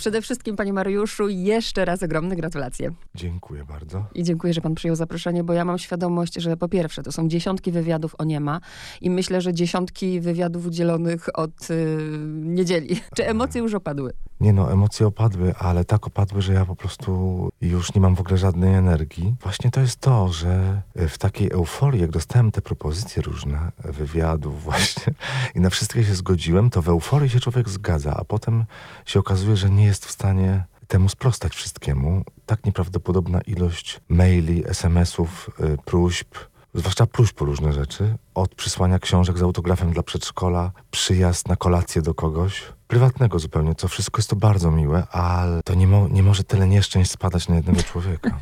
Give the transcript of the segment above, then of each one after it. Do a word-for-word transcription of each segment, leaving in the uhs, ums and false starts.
Przede wszystkim, panie Mariuszu, jeszcze raz ogromne gratulacje. Dziękuję bardzo. I dziękuję, że pan przyjął zaproszenie, bo ja mam świadomość, że po pierwsze to są dziesiątki wywiadów o Niema i myślę, że dziesiątki wywiadów udzielonych od y, niedzieli. Czy emocje już opadły? Nie no, emocje opadły, ale tak opadły, że ja po prostu już nie mam w ogóle żadnej energii. Właśnie to jest to, że w takiej euforii, jak dostałem te propozycje różne, wywiadów właśnie i na wszystkie się zgodziłem, to w euforii się człowiek zgadza, a potem się okazuje, że nie jest w stanie temu sprostać wszystkiemu. Tak nieprawdopodobna ilość maili, es em esów, yy, próśb, zwłaszcza próśb o różne rzeczy, od przysłania książek z autografem dla przedszkola, przyjazd na kolację do kogoś, prywatnego zupełnie, co wszystko jest to bardzo miłe, ale to nie, mo- nie może tyle nieszczęść spadać na jednego człowieka.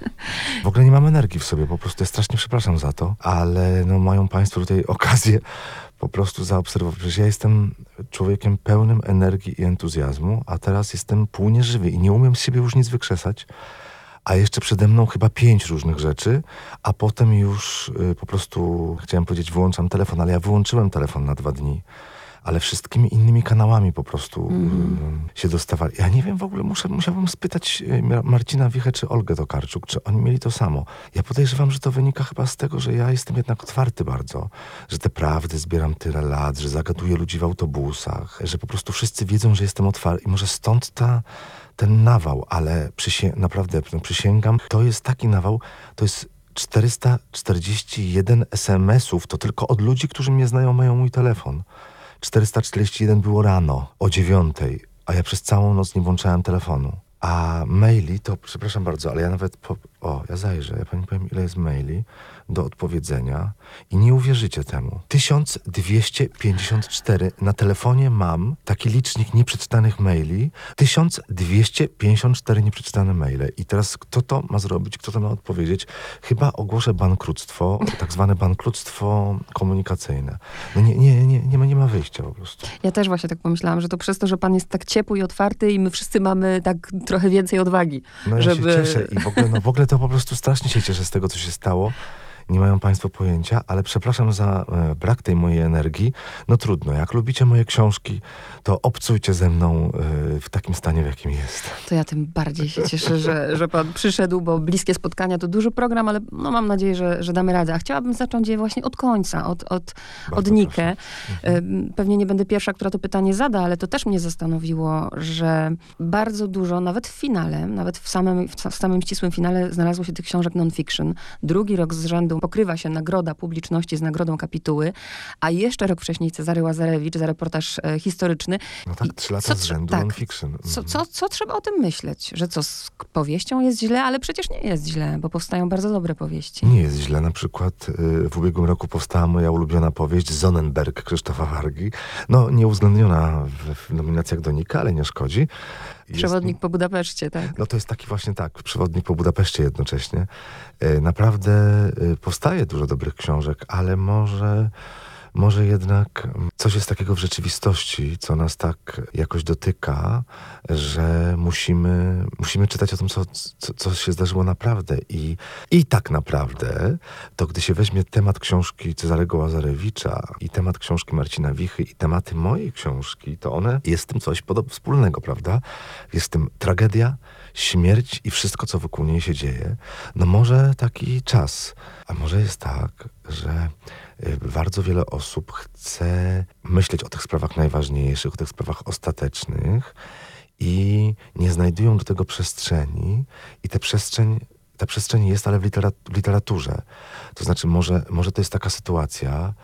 W ogóle nie mam energii w sobie, po prostu ja strasznie przepraszam za to, ale no mają państwo tutaj okazję po prostu zaobserwować. Przecież ja jestem człowiekiem pełnym energii i entuzjazmu, a teraz jestem pół nieżywy i nie umiem z siebie już nic wykrzesać, a jeszcze przede mną chyba pięć różnych rzeczy, a potem już yy, po prostu, chciałem powiedzieć, wyłączam telefon, ale ja wyłączyłem telefon na dwa dni. Ale wszystkimi innymi kanałami po prostu mm. się dostawali. Ja nie wiem, w ogóle muszę, musiałbym spytać Marcina Wichę czy Olgę Tokarczuk, czy oni mieli to samo. Ja podejrzewam, że to wynika chyba z tego, że ja jestem jednak otwarty bardzo, że te prawdy zbieram tyle lat, że zagaduję ludzi w autobusach, że po prostu wszyscy wiedzą, że jestem otwarty i może stąd ta, ten nawał, ale przysię- naprawdę no, przysięgam, to jest taki nawał, to jest czterysta czterdzieści jeden es em esów, to tylko od ludzi, którzy mnie znają, mają mój telefon. czterysta czterdzieści jeden było rano, o dziewiątej, a ja przez całą noc nie włączałem telefonu. A maili to, przepraszam bardzo, ale ja nawet, po, o, ja zajrzę, ja pani powiem, ile jest maili do odpowiedzenia i nie uwierzycie temu. tysiąc dwieście pięćdziesiąt cztery, na telefonie mam taki licznik nieprzeczytanych maili, tysiąc dwieście pięćdziesiąt cztery nieprzeczytane maile. I teraz kto to ma zrobić, kto to ma odpowiedzieć? Chyba ogłoszę bankructwo, tak zwane bankructwo komunikacyjne. No nie, nie, nie, nie ma, nie ma wyjścia po prostu. Ja też właśnie tak pomyślałam, że to przez to, że pan jest tak ciepły i otwarty i my wszyscy mamy tak trochę więcej odwagi. No ja żeby... się cieszę i w ogóle, no w ogóle to po prostu strasznie się cieszę z tego, co się stało. Nie mają państwo pojęcia, ale przepraszam za e, brak tej mojej energii. No trudno, jak lubicie moje książki, to obcujcie ze mną e, w takim stanie, w jakim jestem. To ja tym bardziej się cieszę, że, że pan przyszedł, bo bliskie spotkania to duży program, ale no, mam nadzieję, że, że damy radę. A chciałabym zacząć je właśnie od końca, od, od, od Nikę. Mhm. Pewnie nie będę pierwsza, która to pytanie zada, ale to też mnie zastanowiło, że bardzo dużo, nawet w finale, nawet w samym, w samym ścisłym finale znalazło się tych książek non-fiction. Drugi rok z rzędu pokrywa się nagroda publiczności z nagrodą Kapituły, a jeszcze rok wcześniej Cezary Łazarewicz za reportaż e, historyczny. No tak, I trzy lata co, z rzędu tak, non-fiction. Mm. Co, co, co trzeba o tym myśleć? Że co, z powieścią jest źle, ale przecież nie jest źle, bo powstają bardzo dobre powieści. Nie jest źle. Na przykład y, w ubiegłym roku powstała moja ulubiona powieść Sonnenberg Krzysztofa Wargi. No, nieuwzględniona w, w nominacjach do Nika, ale nie szkodzi. Jest, przewodnik po Budapeszcie, tak. No to jest taki właśnie tak, przewodnik po Budapeszcie jednocześnie. Yy, naprawdę yy, powstaje dużo dobrych książek, ale może, może jednak coś jest takiego w rzeczywistości, co nas tak jakoś dotyka, że musimy, musimy czytać o tym, co, co, co się zdarzyło naprawdę. I, I tak naprawdę to, gdy się weźmie temat książki Cezarego Łazarewicza i temat książki Marcina Wichy i tematy mojej książki, to one jest w tym coś podob- wspólnego, prawda? Jest w tym tragedia, śmierć i wszystko, co wokół niej się dzieje. No może taki czas, a może jest tak, że bardzo wiele osób chce myśleć o tych sprawach najważniejszych, o tych sprawach ostatecznych i nie znajdują do tego przestrzeni i ta przestrzeń, ta przestrzeń jest, ale w, literat- w literaturze. To znaczy może, może to jest taka sytuacja,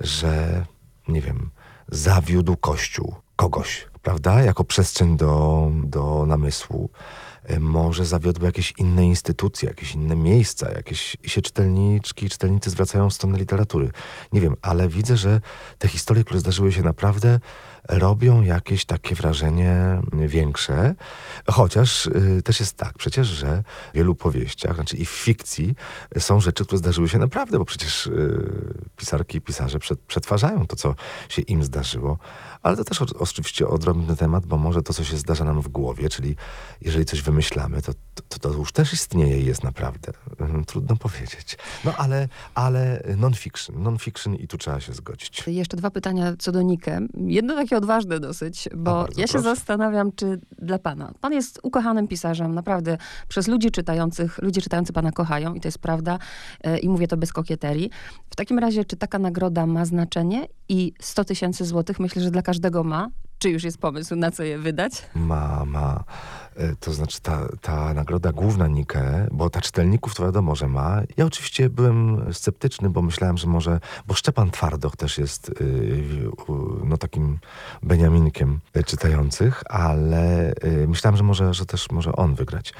że nie wiem, zawiódł Kościół kogoś, prawda? Jako przestrzeń do, do namysłu. Może zawiodły jakieś inne instytucje, jakieś inne miejsca, jakieś i się czytelniczki, czytelnicy zwracają w stronę literatury. Nie wiem, ale widzę, że te historie, które zdarzyły się naprawdę, robią jakieś takie wrażenie większe. Chociaż y, też jest tak przecież, że w wielu powieściach, znaczy i w fikcji są rzeczy, które zdarzyły się naprawdę, bo przecież y, pisarki i pisarze przed, przetwarzają to, co się im zdarzyło. Ale to też o, oczywiście odrobinny temat, bo może to, co się zdarza nam w głowie, czyli jeżeli coś wymyślimy, wymyślamy, to, to, to już też istnieje i jest naprawdę. Trudno powiedzieć. No ale, ale non-fiction. Non-fiction i tu trzeba się zgodzić. Jeszcze dwa pytania co do Nike. Jedno takie odważne dosyć, bo no, ja się proszę. zastanawiam, czy dla pana. Pan jest ukochanym pisarzem, naprawdę. Przez ludzi czytających, ludzie czytający pana kochają i to jest prawda. I mówię to bez kokieterii. W takim razie, czy taka nagroda ma znaczenie i sto tysięcy złotych myślę, że dla każdego ma? Czy już jest pomysł, na co je wydać? Ma, ma. To znaczy ta, ta nagroda główna Nike, bo ta czytelników to wiadomo, że ma. Ja oczywiście byłem sceptyczny, bo myślałem, że może... Bo Szczepan Twardoch też jest yy, no takim beniaminkiem czytających, ale yy, myślałem, że może że też może on wygrać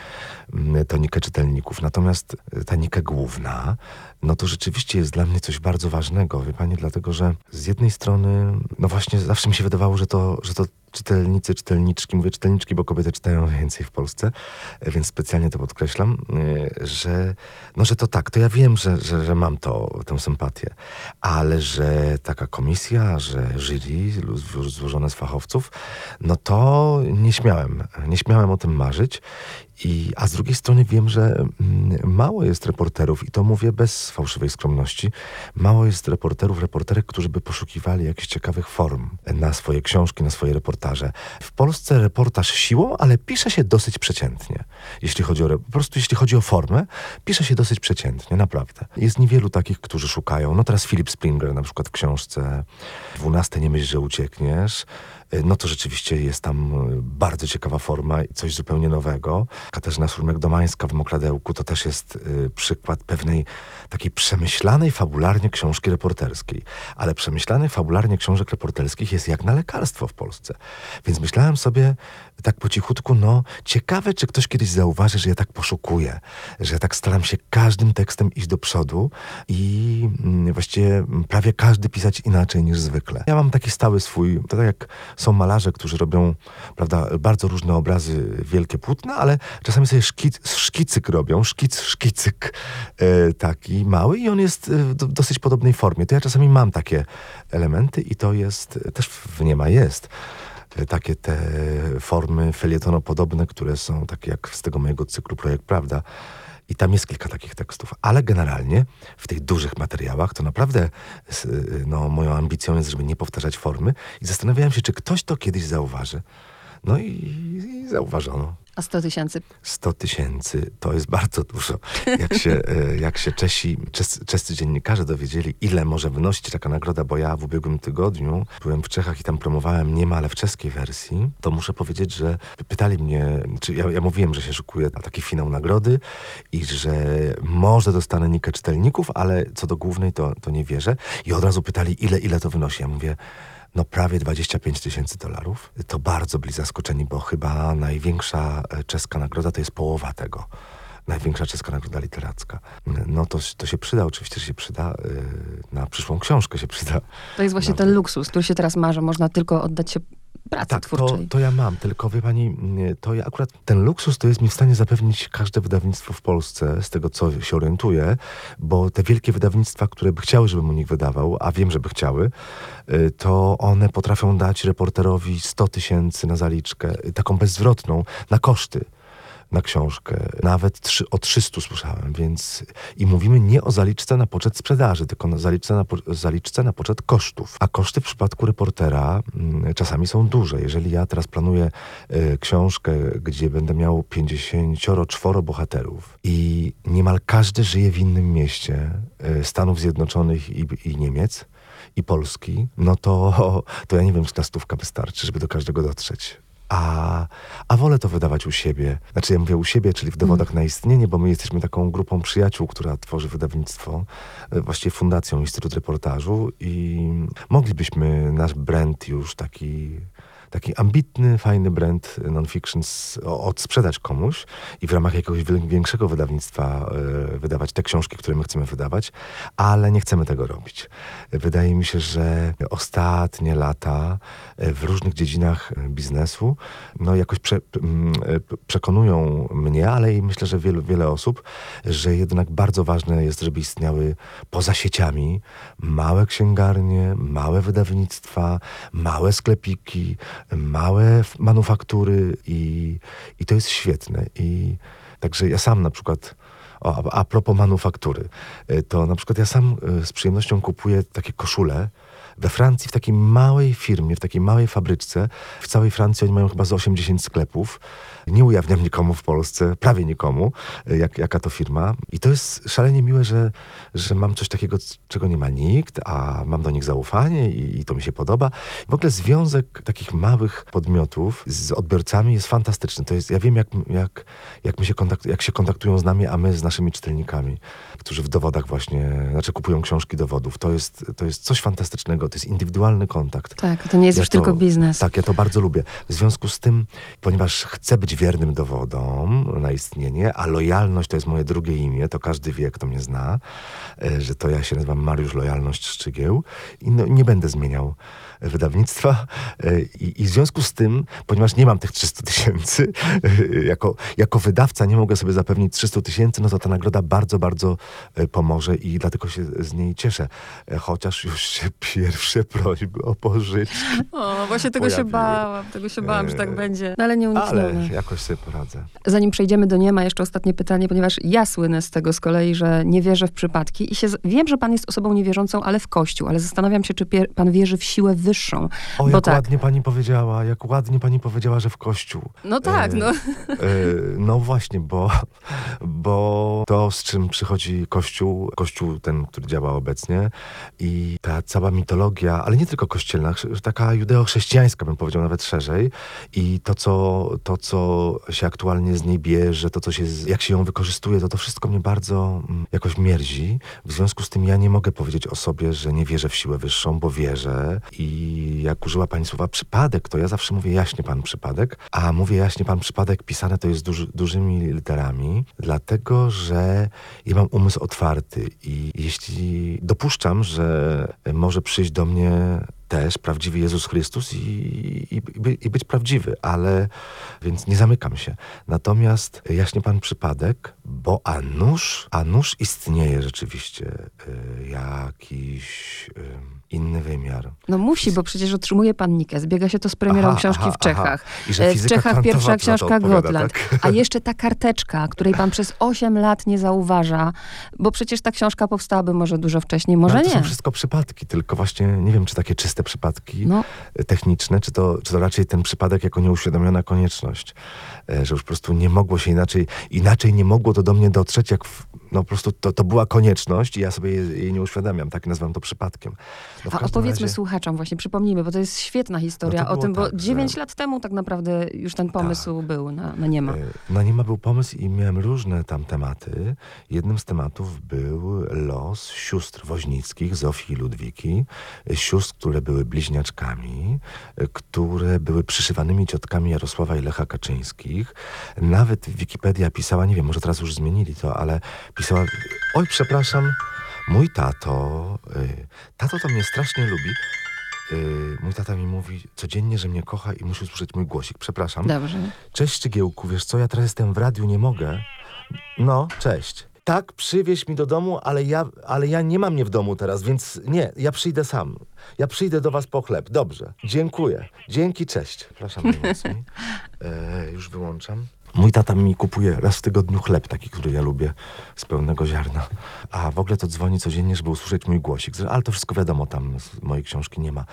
yy, to Nike czytelników. Natomiast ta Nike główna, no to rzeczywiście jest dla mnie coś bardzo ważnego, wie pani, dlatego, że z jednej strony, no właśnie zawsze mi się wydawało, że to, że to czytelnicy, czytelniczki, mówię czytelniczki, bo kobiety czytają więcej w Polsce, więc specjalnie to podkreślam, że, no, że to tak, to ja wiem, że, że, że mam to, tę sympatię, ale że taka komisja, że jury złożone z fachowców, no to nie śmiałem, nie śmiałem o tym marzyć. I, a z drugiej strony wiem, że mało jest reporterów, i to mówię bez fałszywej skromności, mało jest reporterów, reporterek, którzy by poszukiwali jakichś ciekawych form na swoje książki, na swoje reportaże. W Polsce reportaż siłą, ale pisze się dosyć przeciętnie. Jeśli chodzi o, po prostu jeśli chodzi o formę, pisze się dosyć przeciętnie, naprawdę. Jest niewielu takich, którzy szukają. No teraz Filip Springer na przykład w książce dwunaste nie myśl, że uciekniesz. No to rzeczywiście jest tam bardzo ciekawa forma i coś zupełnie nowego. Katarzyna Surmiak-Domańska w Mokradełku to też jest y, przykład pewnej takiej przemyślanej fabularnie książki reporterskiej. Ale przemyślanych fabularnie książek reporterskich jest jak na lekarstwo w Polsce. Więc myślałem sobie tak po cichutku, no ciekawe, czy ktoś kiedyś zauważy, że ja tak poszukuję, że ja tak staram się każdym tekstem iść do przodu i y, właściwie prawie każdy pisać inaczej niż zwykle. Ja mam taki stały swój, to tak jak są malarze, którzy robią, prawda, bardzo różne obrazy, wielkie płótna, ale czasami sobie szkic, szkicyk robią, szkic, szkicyk yy, taki mały i on jest w dosyć podobnej formie. To ja czasami mam takie elementy i to jest, też w Niema jest, takie te formy felietonopodobne, które są takie jak z tego mojego cyklu Projekt Prawda. I tam jest kilka takich tekstów, ale generalnie w tych dużych materiałach to naprawdę no, moją ambicją jest, żeby nie powtarzać formy i zastanawiałem się, czy ktoś to kiedyś zauważy. No i, i zauważono. A sto tysięcy? sto tysięcy to jest bardzo dużo. Jak się, jak się Czesi, czes, czescy dziennikarze dowiedzieli, ile może wynosić taka nagroda, bo ja w ubiegłym tygodniu byłem w Czechach i tam promowałem Niema, ale w czeskiej wersji, to muszę powiedzieć, że pytali mnie, czy ja, ja mówiłem, że się szykuję na taki finał nagrody i że może dostanę Nikę czytelników, ale co do głównej to, to nie wierzę. I od razu pytali, ile, ile to wynosi. Ja mówię... No prawie dwadzieścia pięć tysięcy dolarów. To bardzo byli zaskoczeni, bo chyba największa czeska nagroda to jest połowa tego. Największa czeska nagroda literacka. No to, to się przyda, oczywiście że się przyda. Na przyszłą książkę się przyda. To jest właśnie ten luksus, który się teraz marzy. Można tylko oddać się pracy tak, twórczej. To, to ja mam, tylko wie pani, to ja akurat ten luksus to jest mi w stanie zapewnić każde wydawnictwo w Polsce, z tego co się orientuję, bo te wielkie wydawnictwa, które by chciały, żebym u nich wydawał, a wiem, że by chciały, to one potrafią dać reporterowi sto tysięcy na zaliczkę, taką bezzwrotną, na koszty. Na książkę. Nawet trzy, o trzystu słyszałem, więc i mówimy nie o zaliczce na poczet sprzedaży, tylko o zaliczce na, po, zaliczce na poczet kosztów. A koszty w przypadku reportera mm, czasami są duże. Jeżeli ja teraz planuję y, książkę, gdzie będę miał pięćdziesięcioro bohaterów i niemal każdy żyje w innym mieście y, Stanów Zjednoczonych i, i Niemiec i Polski, no to, to ja nie wiem, czy ta stówka wystarczy, żeby do każdego dotrzeć. A, a wolę to wydawać u siebie. Znaczy ja mówię u siebie, czyli w Dowodach mm. na Istnienie, bo my jesteśmy taką grupą przyjaciół, która tworzy wydawnictwo, właściwie fundacją Instytut Reportażu i moglibyśmy nasz brand już taki... taki ambitny, fajny brand non-fiction odsprzedać komuś i w ramach jakiegoś większego wydawnictwa wydawać te książki, które my chcemy wydawać, ale nie chcemy tego robić. Wydaje mi się, że ostatnie lata w różnych dziedzinach biznesu no jakoś prze, przekonują mnie, ale i myślę, że wielu, wiele osób, że jednak bardzo ważne jest, żeby istniały poza sieciami małe księgarnie, małe wydawnictwa, małe sklepiki, małe manufaktury i, i to jest świetne. I także ja sam na przykład, o, a propos manufaktury, to na przykład ja sam z przyjemnością kupuję takie koszule we Francji, w takiej małej firmie, w takiej małej fabryczce. W całej Francji oni mają chyba z osiemdziesięciu sklepów. Nie ujawniam nikomu w Polsce, prawie nikomu, jak, jaka to firma. I to jest szalenie miłe, że, że mam coś takiego, czego nie ma nikt, a mam do nich zaufanie i, i to mi się podoba. W ogóle związek takich małych podmiotów z odbiorcami jest fantastyczny. To jest, ja wiem, jak, jak, jak, my się kontaktu, jak się kontaktują z nami, a my z naszymi czytelnikami, którzy w dowodach właśnie, znaczy kupują książki dowodów. To jest, to jest coś fantastycznego. To jest indywidualny kontakt. Tak, to nie jest ja już to, tylko biznes. Tak, ja to bardzo lubię. W związku z tym, ponieważ chcę być wiernym dowodom na istnienie, a lojalność to jest moje drugie imię, to każdy wie, kto mnie zna, że to ja się nazywam Mariusz Lojalność Szczygieł i no, nie będę zmieniał wydawnictwa. I, i w związku z tym, ponieważ nie mam tych trzystu tysięcy, jako, jako wydawca nie mogę sobie zapewnić trzystu tysięcy, no to ta nagroda bardzo, bardzo pomoże i dlatego się z niej cieszę. Chociaż już się pierwsze prośby o pożyczki. O, właśnie tego pojawiły. się bałam, tego się bałam, że tak będzie. No, ale nie uniknę. Ale jakoś sobie poradzę. Zanim przejdziemy do Niema, jeszcze ostatnie pytanie, ponieważ ja słynę z tego z kolei, że nie wierzę w przypadki i się z... wiem, że pan jest osobą niewierzącą, ale w Kościół, ale zastanawiam się, czy pier... pan wierzy w siłę wyższą. O, jak tak... ładnie pani powiedziała, jak ładnie pani powiedziała, że w Kościół. No tak, e, no. E, no właśnie, bo, bo to, z czym przychodzi Kościół, Kościół ten, który działa obecnie i ta cała mitologia, ale nie tylko kościelna, taka judeo-chrześcijańska, bym powiedział nawet szerzej. I to, co, to, co się aktualnie z niej bierze, to, co się, jak się ją wykorzystuje, to to wszystko mnie bardzo jakoś mierzi. W związku z tym ja nie mogę powiedzieć o sobie, że nie wierzę w siłę wyższą, bo wierzę. I jak użyła pani słowa przypadek, to ja zawsze mówię jaśnie pan przypadek, a mówię jaśnie pan przypadek, pisane to jest duży, dużymi literami, dlatego, że ja mam umysł otwarty i jeśli dopuszczam, że może przyjść do mnie też prawdziwy Jezus Chrystus i, i, i być prawdziwy, ale więc nie zamykam się. Natomiast jaśnie pan przypadek, bo a nuż, a nuż istnieje rzeczywiście y, jakiś y, inny wymiar. No musi, bo przecież otrzymuje pan Nikę. Zbiega się to z premierą aha, książki aha, w Czechach. I że w Czechach pierwsza książka Gotland. Tak? A jeszcze ta karteczka, której pan przez osiem lat nie zauważa, bo przecież ta książka powstałaby może dużo wcześniej, może no, to nie. To są wszystko przypadki, tylko właśnie nie wiem, czy takie czyste te przypadki no. techniczne, czy to, czy to raczej ten przypadek jako nieuświadomiona konieczność, że już po prostu nie mogło się inaczej, inaczej nie mogło to do mnie dotrzeć, jak w, no po prostu to, to była konieczność i ja sobie jej, jej nie uświadamiam, tak nazywam to przypadkiem. No a opowiedzmy razie... słuchaczom właśnie, przypomnijmy, bo to jest świetna historia no o tym, bo tak, dziewięć że... lat temu tak naprawdę już ten pomysł tak. był na, na Niema. Na Niema był pomysł i miałem różne tam tematy. Jednym z tematów był los sióstr Woźnickich, Zofii i Ludwiki, sióstr, które były bliźniaczkami, które były przyszywanymi ciotkami Jarosława i Lecha Kaczyńskich. Nawet Wikipedia pisała, nie wiem, może teraz już zmienili to, ale pisała... Oj, przepraszam, mój tato... Y, tato to mnie strasznie lubi. Y, mój tata mi mówi codziennie, że mnie kocha i musi usłyszeć mój głosik. Przepraszam. Dobrze. Cześć, Szczygiełku, wiesz co, ja teraz jestem w radiu, nie mogę. No, cześć. Tak, przywieź mi do domu, ale ja, ale ja nie mam mnie w domu teraz, więc nie, ja przyjdę sam. Ja przyjdę do was po chleb. Dobrze, dziękuję. Dzięki, cześć. Przepraszam najmocniej. E, już wyłączam. Mój tata mi kupuje raz w tygodniu chleb, taki, który ja lubię, z pełnego ziarna. A w ogóle to dzwoni codziennie, żeby usłyszeć mój głosik. Ale to wszystko wiadomo, tam z mojej książki nie ma.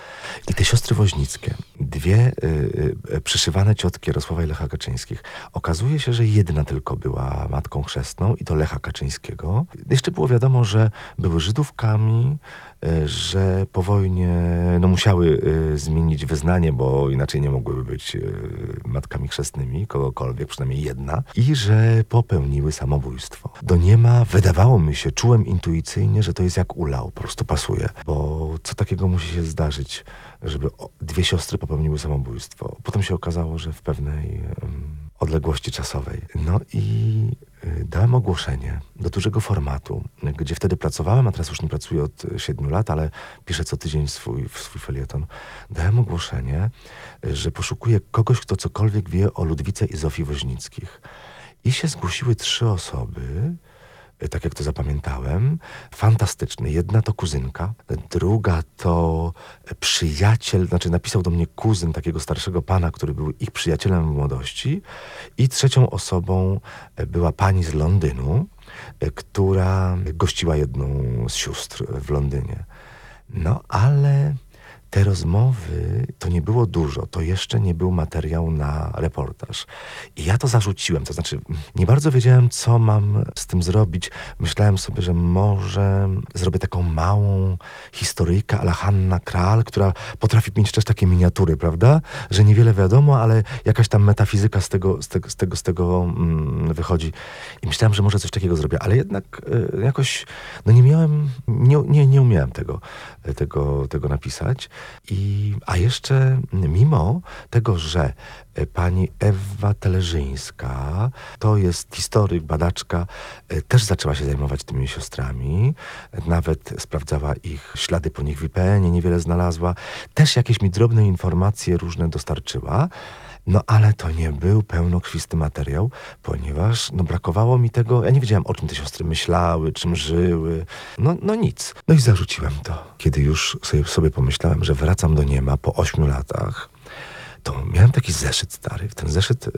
I te siostry woźnickie, dwie y, y, przyszywane ciotki Jarosława i Lecha Kaczyńskich. Okazuje się, że jedna tylko była matką chrzestną i to Lecha Kaczyńskiego. Jeszcze było wiadomo, że były Żydówkami, y, że po wojnie no, musiały y, zmienić wyznanie, bo inaczej nie mogłyby być y, matkami chrzestnymi, kogokolwiek, przynajmniej jedna, i że popełniły samobójstwo. Do Niema wydawało mi się, czułem intuicyjnie, że to jest jak ulał, po prostu pasuje. Bo co takiego musi się zdarzyć, żeby dwie siostry popełniły samobójstwo. Potem się okazało, że w pewnej um, odległości czasowej. No i y, dałem ogłoszenie do dużego formatu, gdzie wtedy pracowałem, a teraz już nie pracuję od siedmiu lat, ale piszę co tydzień swój, swój felieton. Dałem ogłoszenie, że poszukuję kogoś, kto cokolwiek wie o Ludwice i Zofii Woźnickich. I się zgłosiły trzy osoby, tak jak to zapamiętałem, fantastyczny. Jedna to kuzynka, druga to przyjaciel, znaczy napisał do mnie kuzyn takiego starszego pana, który był ich przyjacielem w młodości, i trzecią osobą była pani z Londynu, która gościła jedną z sióstr w Londynie. No ale te rozmowy, to nie było dużo, to jeszcze nie był materiał na reportaż. I ja to zarzuciłem, to znaczy nie bardzo wiedziałem, co mam z tym zrobić. Myślałem sobie, że może zrobię taką małą historyjkę a la Hanna Krall, która potrafi mieć też takie miniatury, prawda? Że niewiele wiadomo, ale jakaś tam metafizyka z tego, z tego, z tego, z tego mm, wychodzi. I myślałem, że może coś takiego zrobię, ale jednak y, jakoś, no nie miałem, nie, nie, nie umiałem tego, tego, tego napisać. I, a jeszcze mimo tego, że pani Ewa Teleżyńska, to jest historyk, badaczka, też zaczęła się zajmować tymi siostrami, nawet sprawdzała ich ślady po nich w I P N-ie, niewiele znalazła, też jakieś mi drobne informacje różne dostarczyła. No ale to nie był pełnokrwisty materiał, ponieważ no, brakowało mi tego, ja nie wiedziałem, o czym te siostry myślały, czym żyły, no, no nic. No i zarzuciłem to. Kiedy już sobie, sobie pomyślałem, że wracam do Niema po ośmiu latach, to miałem taki zeszyt stary. Ten zeszyt y,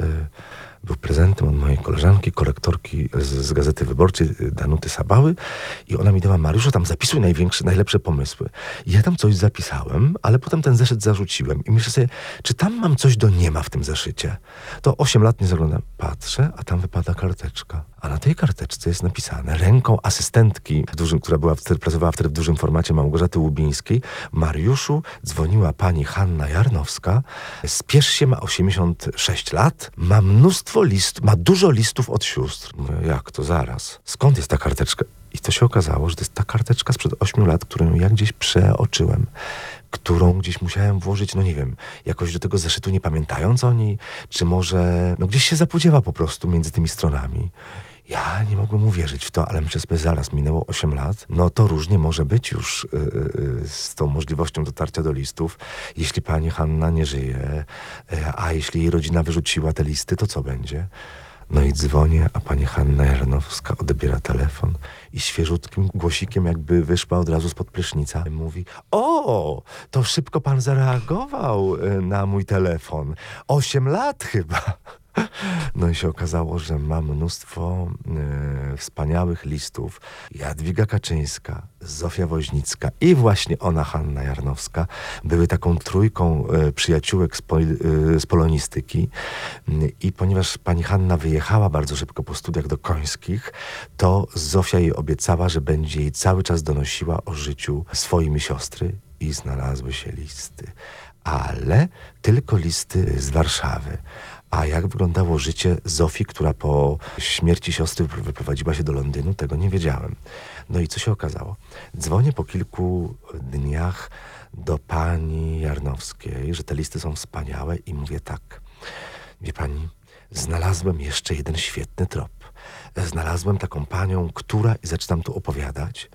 był prezentem od mojej koleżanki, korektorki z, z Gazety Wyborczej, Danuty Sabały, i ona mi dała: Mariuszu, tam zapisuj największe, najlepsze pomysły. I ja tam coś zapisałem, ale potem ten zeszyt zarzuciłem i myślę sobie, czy tam mam coś do Niema w tym zeszycie. To osiem lat nie zaglądam. Patrzę, a tam wypada karteczka. A na tej karteczce jest napisane ręką asystentki, w dużym, która była wtedy, pracowała wtedy w dużym formacie, Małgorzaty Łubińskiej: Mariuszu, dzwoniła pani Hanna Jarnowska, spiesz się, ma osiemdziesiąt sześć lat, ma mnóstwo listów, ma dużo listów od sióstr. Mówię, jak to zaraz? Skąd jest ta karteczka? I to się okazało, że to jest ta karteczka sprzed ośmiu lat, którą ja gdzieś przeoczyłem, którą gdzieś musiałem włożyć, no nie wiem, jakoś do tego zeszytu nie pamiętając o niej, czy może no gdzieś się zapodziewa po prostu między tymi stronami. Ja nie mogłem uwierzyć w to, ale myślę sobie, zaraz minęło osiem lat, no to różnie może być już yy, yy, z tą możliwością dotarcia do listów. Jeśli pani Hanna nie żyje, yy, a jeśli jej rodzina wyrzuciła te listy, to co będzie? No i dzwonię, a pani Hanna Jarnowska odbiera telefon i świeżutkim głosikiem, jakby wyszła od razu spod prysznica, mówi: o, to szybko pan zareagował na mój telefon. Osiem lat chyba. No i się okazało, że ma mnóstwo yy, wspaniałych listów. Jadwiga Kaczyńska, Zofia Woźnicka i właśnie ona, Hanna Jarnowska, były taką trójką yy, przyjaciółek z, po, yy, z polonistyki. Yy, I ponieważ pani Hanna wyjechała bardzo szybko po studiach do Końskich, to Zofia jej obiecała, że będzie jej cały czas donosiła o życiu swoimi siostry, i znalazły się listy. Ale tylko listy z Warszawy. A jak wyglądało życie Zofii, która po śmierci siostry wyprowadziła się do Londynu, tego nie wiedziałem. No i co się okazało? Dzwonię po kilku dniach do pani Jarnowskiej, że te listy są wspaniałe, i mówię tak: wie pani, znalazłem jeszcze jeden świetny trop. Znalazłem taką panią, która, i zaczynam tu opowiadać,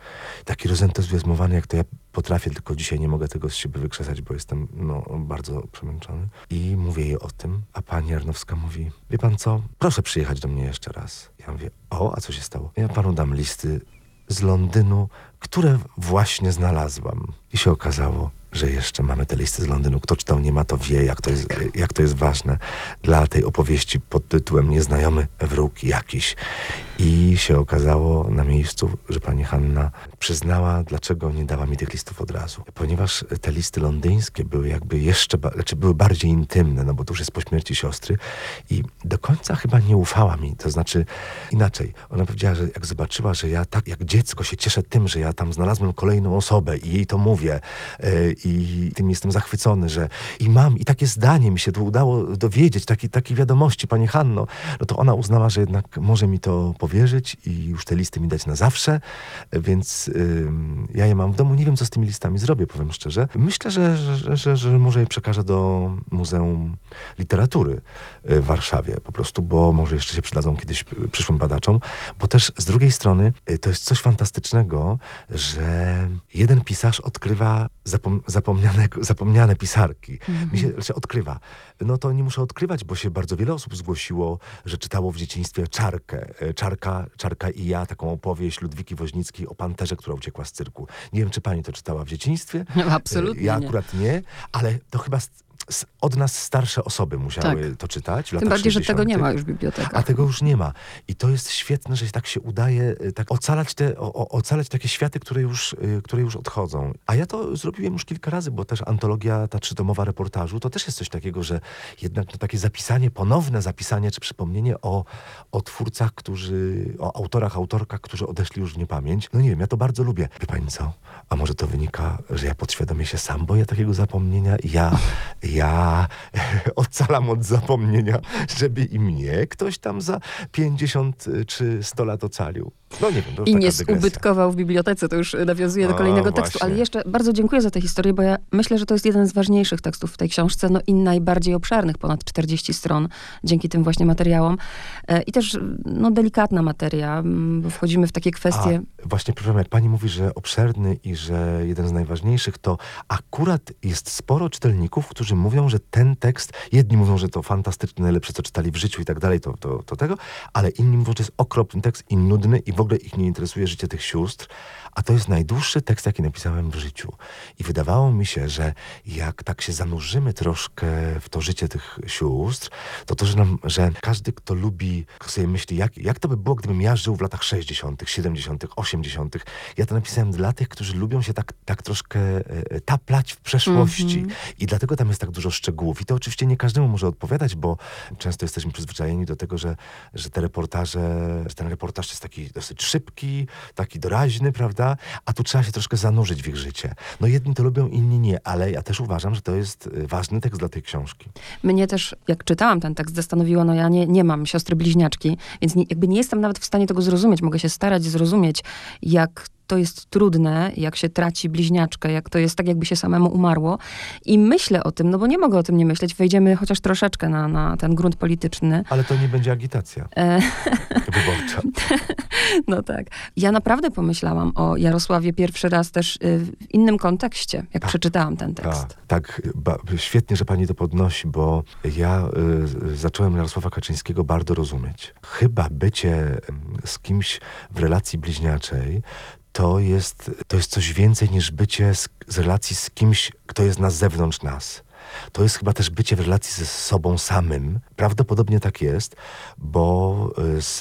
taki rozentuzjazmowany jak to ja potrafię, tylko dzisiaj nie mogę tego z siebie wykrzesać, bo jestem no, bardzo przemęczony. I mówię jej o tym, a pani Jarnowska mówi: wie pan co, proszę przyjechać do mnie jeszcze raz. Ja mówię: o, a co się stało? Ja panu dam listy z Londynu, które właśnie znalazłam. I się okazało, że jeszcze mamy te listy z Londynu. Kto czytał Nie ma, to wie, jak to jest, jak to jest ważne dla tej opowieści pod tytułem Nieznajomy wróg jakiś. I się okazało na miejscu, że pani Hanna przyznała, dlaczego nie dała mi tych listów od razu. Ponieważ te listy londyńskie były jakby jeszcze, znaczy były bardziej intymne, no bo to już jest po śmierci siostry, i do końca chyba nie ufała mi. To znaczy inaczej. Ona powiedziała, że jak zobaczyła, że ja tak jak dziecko się cieszę tym, że ja tam znalazłem kolejną osobę i jej to mówię, yy, i tym jestem zachwycony, że i mam, i takie zdanie mi się tu udało dowiedzieć, takiej taki wiadomości, pani Hanno, no to ona uznała, że jednak może mi to powierzyć i już te listy mi dać na zawsze, więc yy, ja je mam w domu, nie wiem, co z tymi listami zrobię, powiem szczerze. Myślę, że, że, że, że może je przekażę do Muzeum Literatury w Warszawie po prostu, bo może jeszcze się przydadzą kiedyś przyszłym badaczom, bo też z drugiej strony to jest coś fantastycznego, że jeden pisarz odkrywa zapom- zapomniane, zapomniane pisarki. Mm-hmm. Mi się, się odkrywa. No to nie muszę odkrywać, bo się bardzo wiele osób zgłosiło, że czytało w dzieciństwie Czarkę. Czarka, Czarka i ja, taką opowieść Ludwiki Woźnickiej o panterze, która uciekła z cyrku. Nie wiem, czy pani to czytała w dzieciństwie. No, absolutnie. Ja akurat nie, nie ale to chyba... Od nas starsze osoby musiały tak. to czytać. Tym bardziej, sześćdziesiątych. Że tego nie ma już w bibliotekach. A tego już nie ma. I to jest świetne, że tak się udaje tak ocalać, te, o, ocalać takie światy, które już, które już odchodzą. A ja to zrobiłem już kilka razy, bo też antologia, ta trzytomowa reportażu, to też jest coś takiego, że jednak no, takie zapisanie, ponowne zapisanie czy przypomnienie o, o twórcach, którzy, o autorach, autorkach, którzy odeszli już w niepamięć. No nie wiem, ja to bardzo lubię. Wie pani co? A może to wynika, że ja podświadomie się sam boję takiego zapomnienia i ja... Ja odcalam od zapomnienia, żeby i mnie ktoś tam za pięćdziesiąt czy sto lat ocalił. No nie wiem, to już I nie zubytkował w bibliotece, to już nawiązuje do kolejnego o, tekstu. Ale jeszcze bardzo dziękuję za tę historię, bo ja myślę, że to jest jeden z ważniejszych tekstów w tej książce, no i najbardziej obszernych, ponad czterdzieści stron, dzięki tym właśnie materiałom. I też no, delikatna materia, bo wchodzimy w takie kwestie... A, właśnie, przepraszam, jak pani mówi, że obszerny i że jeden z najważniejszych, to akurat jest sporo czytelników, którzy mówią, że ten tekst, jedni mówią, że to fantastyczne, najlepsze, co czytali w życiu i tak dalej, to, to, to tego, ale inni mówią, że to jest okropny tekst i nudny i w ogóle ich nie interesuje życie tych sióstr, a to jest najdłuższy tekst, jaki napisałem w życiu. I wydawało mi się, że jak tak się zanurzymy troszkę w to życie tych sióstr, to to, że, nam, że każdy, kto lubi, sobie myśli, jak, jak to by było, gdybym ja żył w latach sześćdziesiątych, siedemdziesiątych, osiemdziesiątych. Ja to napisałem dla tych, którzy lubią się tak, tak troszkę taplać w przeszłości. Mm-hmm. I dlatego tam jest tak dużo szczegółów. I to oczywiście nie każdemu może odpowiadać, bo często jesteśmy przyzwyczajeni do tego, że, że te reportaże, że ten reportaż jest taki dosyć szybki, taki doraźny, prawda? A tu trzeba się troszkę zanurzyć w ich życie. No jedni to lubią, inni nie, ale ja też uważam, że to jest ważny tekst dla tej książki. Mnie też, jak czytałam ten tekst, zastanowiło, no ja nie, nie mam siostry bliźniaczki, więc nie, jakby nie jestem nawet w stanie tego zrozumieć. Mogę się starać zrozumieć, jak to jest trudne, jak się traci bliźniaczkę, jak to jest tak, jakby się samemu umarło. I myślę o tym, no bo nie mogę o tym nie myśleć. Wejdziemy chociaż troszeczkę na, na ten grunt polityczny. Ale to nie będzie agitacja wyborcza. No tak. Ja naprawdę pomyślałam o Jarosławie pierwszy raz też w innym kontekście, jak tak, przeczytałam ten tekst. Tak, tak. Ba, świetnie, że pani to podnosi, bo ja y, zacząłem Jarosława Kaczyńskiego bardzo rozumieć. Chyba bycie z kimś w relacji bliźniaczej To jest, to jest coś więcej niż bycie z, z relacji z kimś, kto jest na zewnątrz nas. To jest chyba też bycie w relacji ze sobą samym. Prawdopodobnie tak jest, bo z,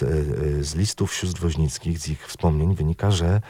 z listów sióstr Woźnickich, z ich wspomnień wynika, że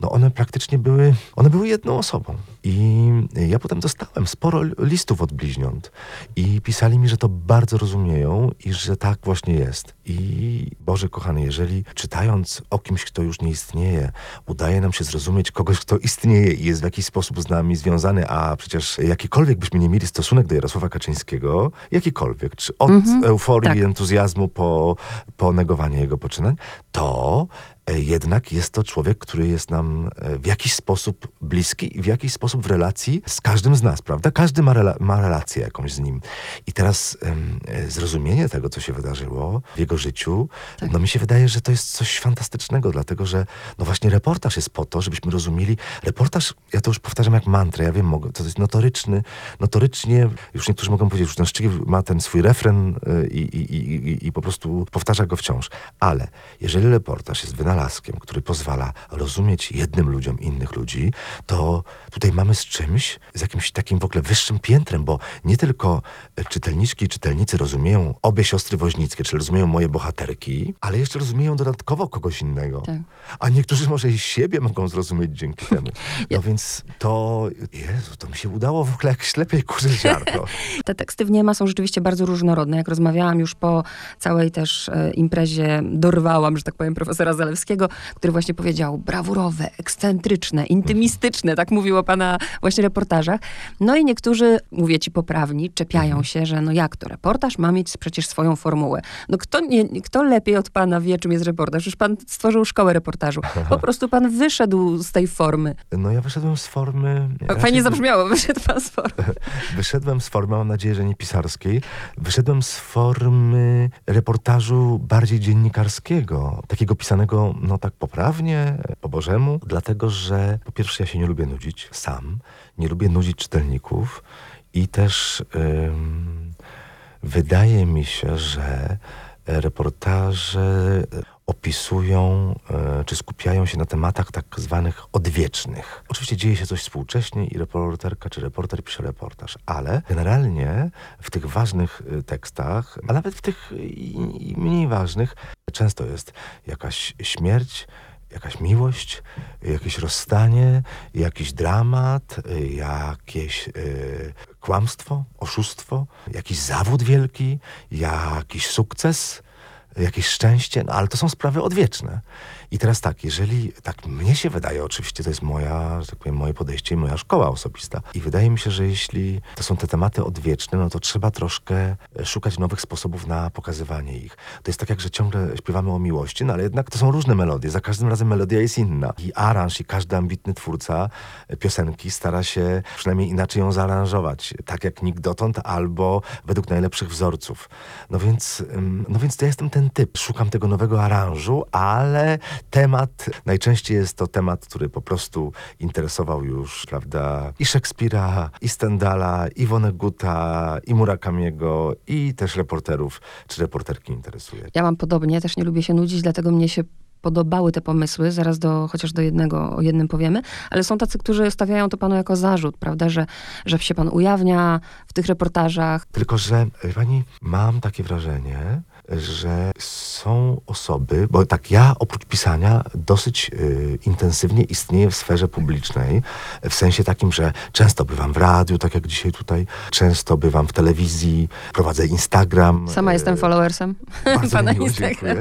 no one praktycznie były, one były jedną osobą. I ja potem dostałem sporo listów od bliźniąt i pisali mi, że to bardzo rozumieją i że tak właśnie jest. I Boże kochany, jeżeli czytając o kimś, kto już nie istnieje, udaje nam się zrozumieć kogoś, kto istnieje i jest w jakiś sposób z nami związany, a przecież jakikolwiek byśmy nie mieli stosunek do Jarosława Kaczyńskiego, jakikolwiek, czy od mm-hmm. euforii, tak. entuzjazmu po, po negowanie jego poczynań, to jednak jest to człowiek, który jest nam w jakiś sposób bliski i w jakiś sposób w relacji z każdym z nas, prawda? Każdy ma, rela- ma relację jakąś z nim. I teraz ym, zrozumienie tego, co się wydarzyło w jego życiu, tak. no mi się wydaje, że to jest coś fantastycznego, dlatego że no właśnie reportaż jest po to, żebyśmy rozumieli. Reportaż, ja to już powtarzam jak mantrę, ja wiem, mogę, to jest notoryczny, notorycznie, już niektórzy mogą powiedzieć, że ten Szczygieł ma ten swój refren i, i, i, i po prostu powtarza go wciąż. Ale jeżeli reportaż jest wynalazł laskiem, który pozwala rozumieć jednym ludziom innych ludzi, to tutaj mamy z czymś, z jakimś takim w ogóle wyższym piętrem, bo nie tylko czytelniczki i czytelnicy rozumieją obie siostry Woźnickie, czyli rozumieją moje bohaterki, ale jeszcze rozumieją dodatkowo kogoś innego. Tak. A niektórzy może i siebie mogą zrozumieć dzięki temu. No więc to... Jezu, to mi się udało w ogóle jak ślepej kurze ziarno. Te teksty w Niema są rzeczywiście bardzo różnorodne. Jak rozmawiałam już po całej też e, imprezie, dorwałam, że tak powiem, profesora Zalewskiego, który właśnie powiedział brawurowe, ekscentryczne, intymistyczne, tak mówił o pana właśnie reportażach. No i niektórzy, mówię ci poprawni, czepiają się, że no jak to, reportaż ma mieć przecież swoją formułę. No kto, nie, kto lepiej od pana wie, czym jest reportaż? Już pan stworzył szkołę reportażu. Po prostu pan wyszedł z tej formy. No ja wyszedłem z formy... Fajnie zabrzmiało, wyszedł pan z formy. Wyszedłem z formy, mam nadzieję, że nie pisarskiej. Wyszedłem z formy reportażu bardziej dziennikarskiego, takiego pisanego no tak poprawnie, po bożemu, dlatego że po pierwsze ja się nie lubię nudzić sam, nie lubię nudzić czytelników i też ym, wydaje mi się, że reportaże opisują y, czy skupiają się na tematach tak zwanych odwiecznych. Oczywiście dzieje się coś współcześnie i reporterka czy reporter pisze reportaż, ale generalnie w tych ważnych tekstach, a nawet w tych i, i mniej ważnych, często jest jakaś śmierć, jakaś miłość, jakieś rozstanie, jakiś dramat, jakieś y, kłamstwo, oszustwo, jakiś zawód wielki, jakiś sukces, jakieś szczęście, no ale to są sprawy odwieczne. I teraz tak, jeżeli, tak mnie się wydaje, oczywiście to jest moja, że tak powiem, moje podejście i moja szkoła osobista. I wydaje mi się, że jeśli to są te tematy odwieczne, no to trzeba troszkę szukać nowych sposobów na pokazywanie ich. To jest tak jak, że ciągle śpiewamy o miłości, no ale jednak to są różne melodie. Za każdym razem melodia jest inna. I aranż, i każdy ambitny twórca piosenki stara się przynajmniej inaczej ją zaaranżować. Tak jak nikt dotąd, albo według najlepszych wzorców. No więc, no więc to ja jestem ten typ. Szukam tego nowego aranżu, ale temat, najczęściej jest to temat, który po prostu interesował już, prawda, i Szekspira, i Stendhala, i Vonneguta, i Murakamiego, i też reporterów, czy reporterki interesuje. Ja mam podobnie, też nie lubię się nudzić, dlatego mnie się podobały te pomysły, zaraz do, chociaż do jednego, o jednym powiemy, ale są tacy, którzy stawiają to panu jako zarzut, prawda, że, że się pan ujawnia w tych reportażach. Tylko że, pani, mam takie wrażenie, że są osoby, bo tak ja oprócz pisania dosyć y, intensywnie istnieję w sferze publicznej, w sensie takim, że często bywam w radiu, tak jak dzisiaj tutaj, często bywam w telewizji, prowadzę Instagram. Sama y, jestem followersem bardzo pana miło, Instagram.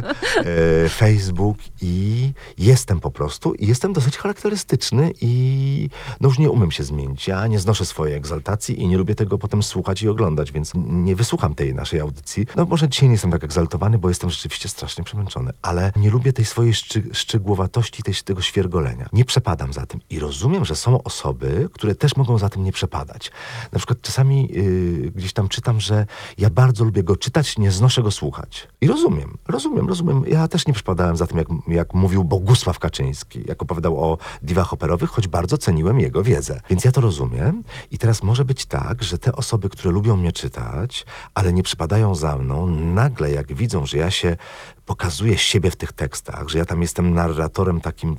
Y, Facebook i jestem po prostu i jestem dosyć charakterystyczny i no już nie umiem się zmienić. Ja nie znoszę swojej egzaltacji i nie lubię tego potem słuchać i oglądać, więc nie wysłucham tej naszej audycji. No może dzisiaj nie jestem tak jak zaltowany, bo jestem rzeczywiście strasznie przemęczony, ale nie lubię tej swojej szczy- szczegółowatości, tej, tego świergolenia. Nie przepadam za tym i rozumiem, że są osoby, które też mogą za tym nie przepadać. Na przykład czasami yy, gdzieś tam czytam, że ja bardzo lubię go czytać, nie znoszę go słuchać. I rozumiem, rozumiem, rozumiem. Ja też nie przepadałem za tym, jak, jak mówił Bogusław Kaczyński, jak opowiadał o diwach operowych, choć bardzo ceniłem jego wiedzę. Więc ja to rozumiem i teraz może być tak, że te osoby, które lubią mnie czytać, ale nie przepadają za mną, nagle jak widzą, że ja się pokazuję siebie w tych tekstach, że ja tam jestem narratorem takim,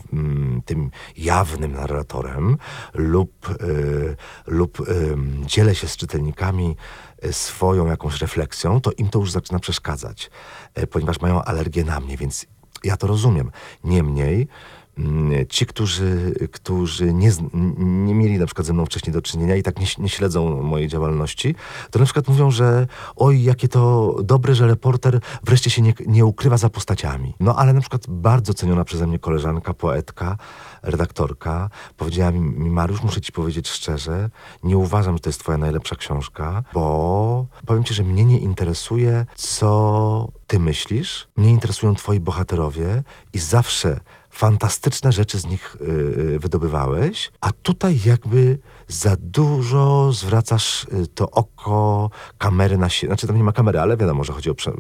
tym jawnym narratorem lub, y, lub y, dzielę się z czytelnikami swoją jakąś refleksją, to im to już zaczyna przeszkadzać, ponieważ mają alergię na mnie, więc ja to rozumiem. Niemniej ci, którzy, którzy nie, nie mieli na przykład ze mną wcześniej do czynienia i tak nie, nie śledzą mojej działalności, to na przykład mówią, że oj, jakie to dobre, że reporter wreszcie się nie, nie ukrywa za postaciami. No ale na przykład bardzo ceniona przeze mnie koleżanka, poetka, redaktorka, powiedziała mi: Mariusz, muszę ci powiedzieć szczerze, nie uważam, że to jest twoja najlepsza książka, bo powiem ci, że mnie nie interesuje, co ty myślisz, mnie interesują twoi bohaterowie i zawsze fantastyczne rzeczy z nich yy, wydobywałeś, a tutaj jakby za dużo zwracasz to oko kamery na siebie. Znaczy tam nie ma kamery, ale wiadomo, że chodzi o, prze-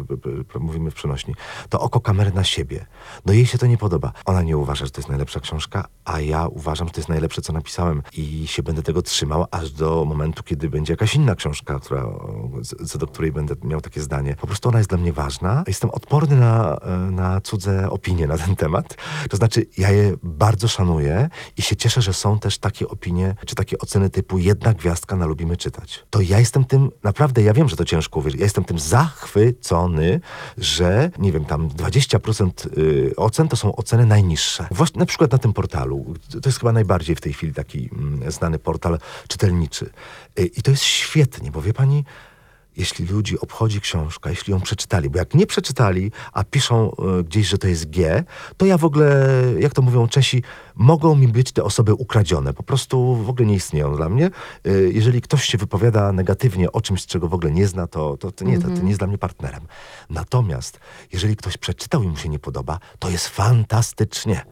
mówimy w przenośni, to oko kamery na siebie. No jej się to nie podoba. Ona nie uważa, że to jest najlepsza książka, a ja uważam, że to jest najlepsze, co napisałem i się będę tego trzymał aż do momentu, kiedy będzie jakaś inna książka, która, co do której będę miał takie zdanie. Po prostu ona jest dla mnie ważna. Jestem odporny na, na cudze opinie na ten temat. To znaczy ja je bardzo szanuję i się cieszę, że są też takie opinie, czy takie oceny typu jedna gwiazdka na lubimy czytać. To ja jestem tym, naprawdę ja wiem, że to ciężko uwierzyć, ja jestem tym zachwycony, że, nie wiem, tam dwadzieścia procent ocen to są oceny najniższe. Właśnie na przykład na tym portalu, to jest chyba najbardziej w tej chwili taki znany portal czytelniczy. I to jest świetnie, bo wie pani, jeśli ludzi obchodzi książka, jeśli ją przeczytali, bo jak nie przeczytali, a piszą y, gdzieś, że to jest G, to ja w ogóle, jak to mówią Czesi, mogą mi być te osoby ukradzione. Po prostu w ogóle nie istnieją dla mnie. Jeżeli ktoś się wypowiada negatywnie o czymś, czego w ogóle nie zna, to, to, to, nie, to, to nie jest dla mnie partnerem. Natomiast jeżeli ktoś przeczytał i mu się nie podoba, to jest fantastycznie.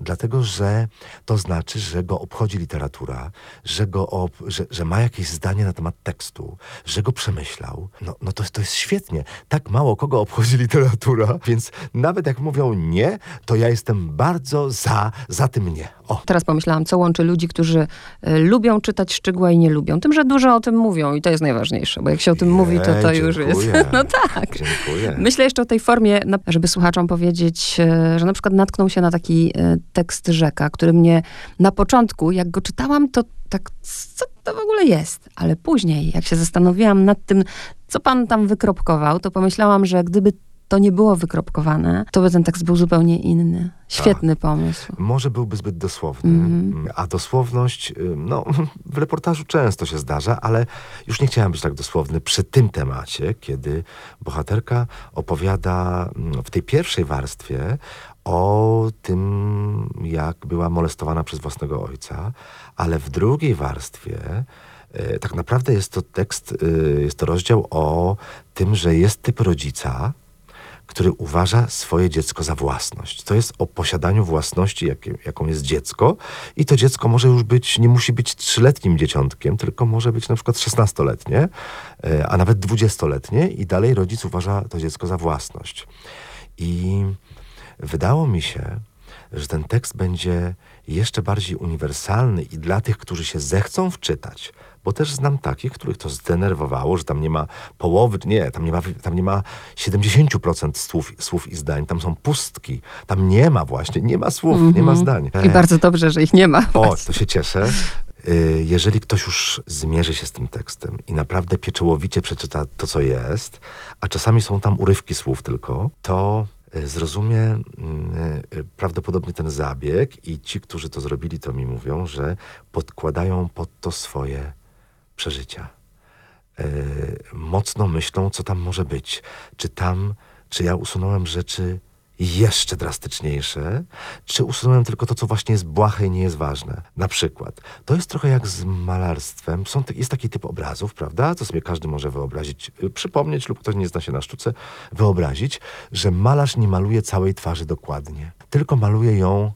Dlatego, że to znaczy, że go obchodzi literatura, że, go ob, że, że ma jakieś zdanie na temat tekstu, że go przemyślał. No, no to, to jest świetnie. Tak mało kogo obchodzi literatura, więc nawet jak mówią nie, to ja jestem bardzo za, za tym nie. O. Teraz pomyślałam, co łączy ludzi, którzy y, lubią czytać Szczygła i nie lubią. Tym, że dużo o tym mówią i to jest najważniejsze, bo jak się o tym je, mówi, to to dziękuję. Już jest. No tak. Dziękuję. Myślę jeszcze o tej formie, żeby słuchaczom powiedzieć, y, że na przykład natknął się na taki y, tekst Rzeka, który mnie na początku, jak go czytałam, to tak, co to w ogóle jest? Ale później, jak się zastanowiłam nad tym, co pan tam wykropkował, to pomyślałam, że gdyby to nie było wykropkowane, to by ten tekst był zupełnie inny. Świetny tak. pomysł. Może byłby zbyt dosłowny. Mm-hmm. A dosłowność, no, w reportażu często się zdarza, ale już nie chciałem być tak dosłowny przy tym temacie, kiedy bohaterka opowiada w tej pierwszej warstwie o tym, jak była molestowana przez własnego ojca, ale w drugiej warstwie tak naprawdę jest to tekst, jest to rozdział o tym, że jest typ rodzica, który uważa swoje dziecko za własność. To jest o posiadaniu własności, jakim, jaką jest dziecko, i to dziecko może już być, nie musi być trzyletnim dzieciątkiem, tylko może być na przykład szesnastoletnie, a nawet dwudziestoletnie, i dalej rodzic uważa to dziecko za własność. I wydało mi się, że ten tekst będzie jeszcze bardziej uniwersalny i dla tych, którzy się zechcą wczytać, bo też znam takich, których to zdenerwowało, że tam nie ma połowy, nie, tam nie ma, tam nie ma siedemdziesiąt procent słów, słów i zdań, tam są pustki, tam nie ma właśnie, nie ma słów, mm-hmm. nie ma zdań. I bardzo dobrze, że ich nie ma. O, właśnie. To się cieszę. Jeżeli ktoś już zmierzy się z tym tekstem i naprawdę pieczołowicie przeczyta to, co jest, a czasami są tam urywki słów tylko, to zrozumie yy, prawdopodobnie ten zabieg, i ci, którzy to zrobili, to mi mówią, że podkładają pod to swoje przeżycia. Yy, mocno myślą, co tam może być. Czy tam, czy ja usunąłem rzeczy jeszcze drastyczniejsze, czy usunąłem tylko to, co właśnie jest błahe i nie jest ważne. Na przykład, to jest trochę jak z malarstwem. Są, jest taki typ obrazów, prawda, co sobie każdy może wyobrazić, przypomnieć, lub ktoś nie zna się na sztuce, wyobrazić, że malarz nie maluje całej twarzy dokładnie, tylko maluje ją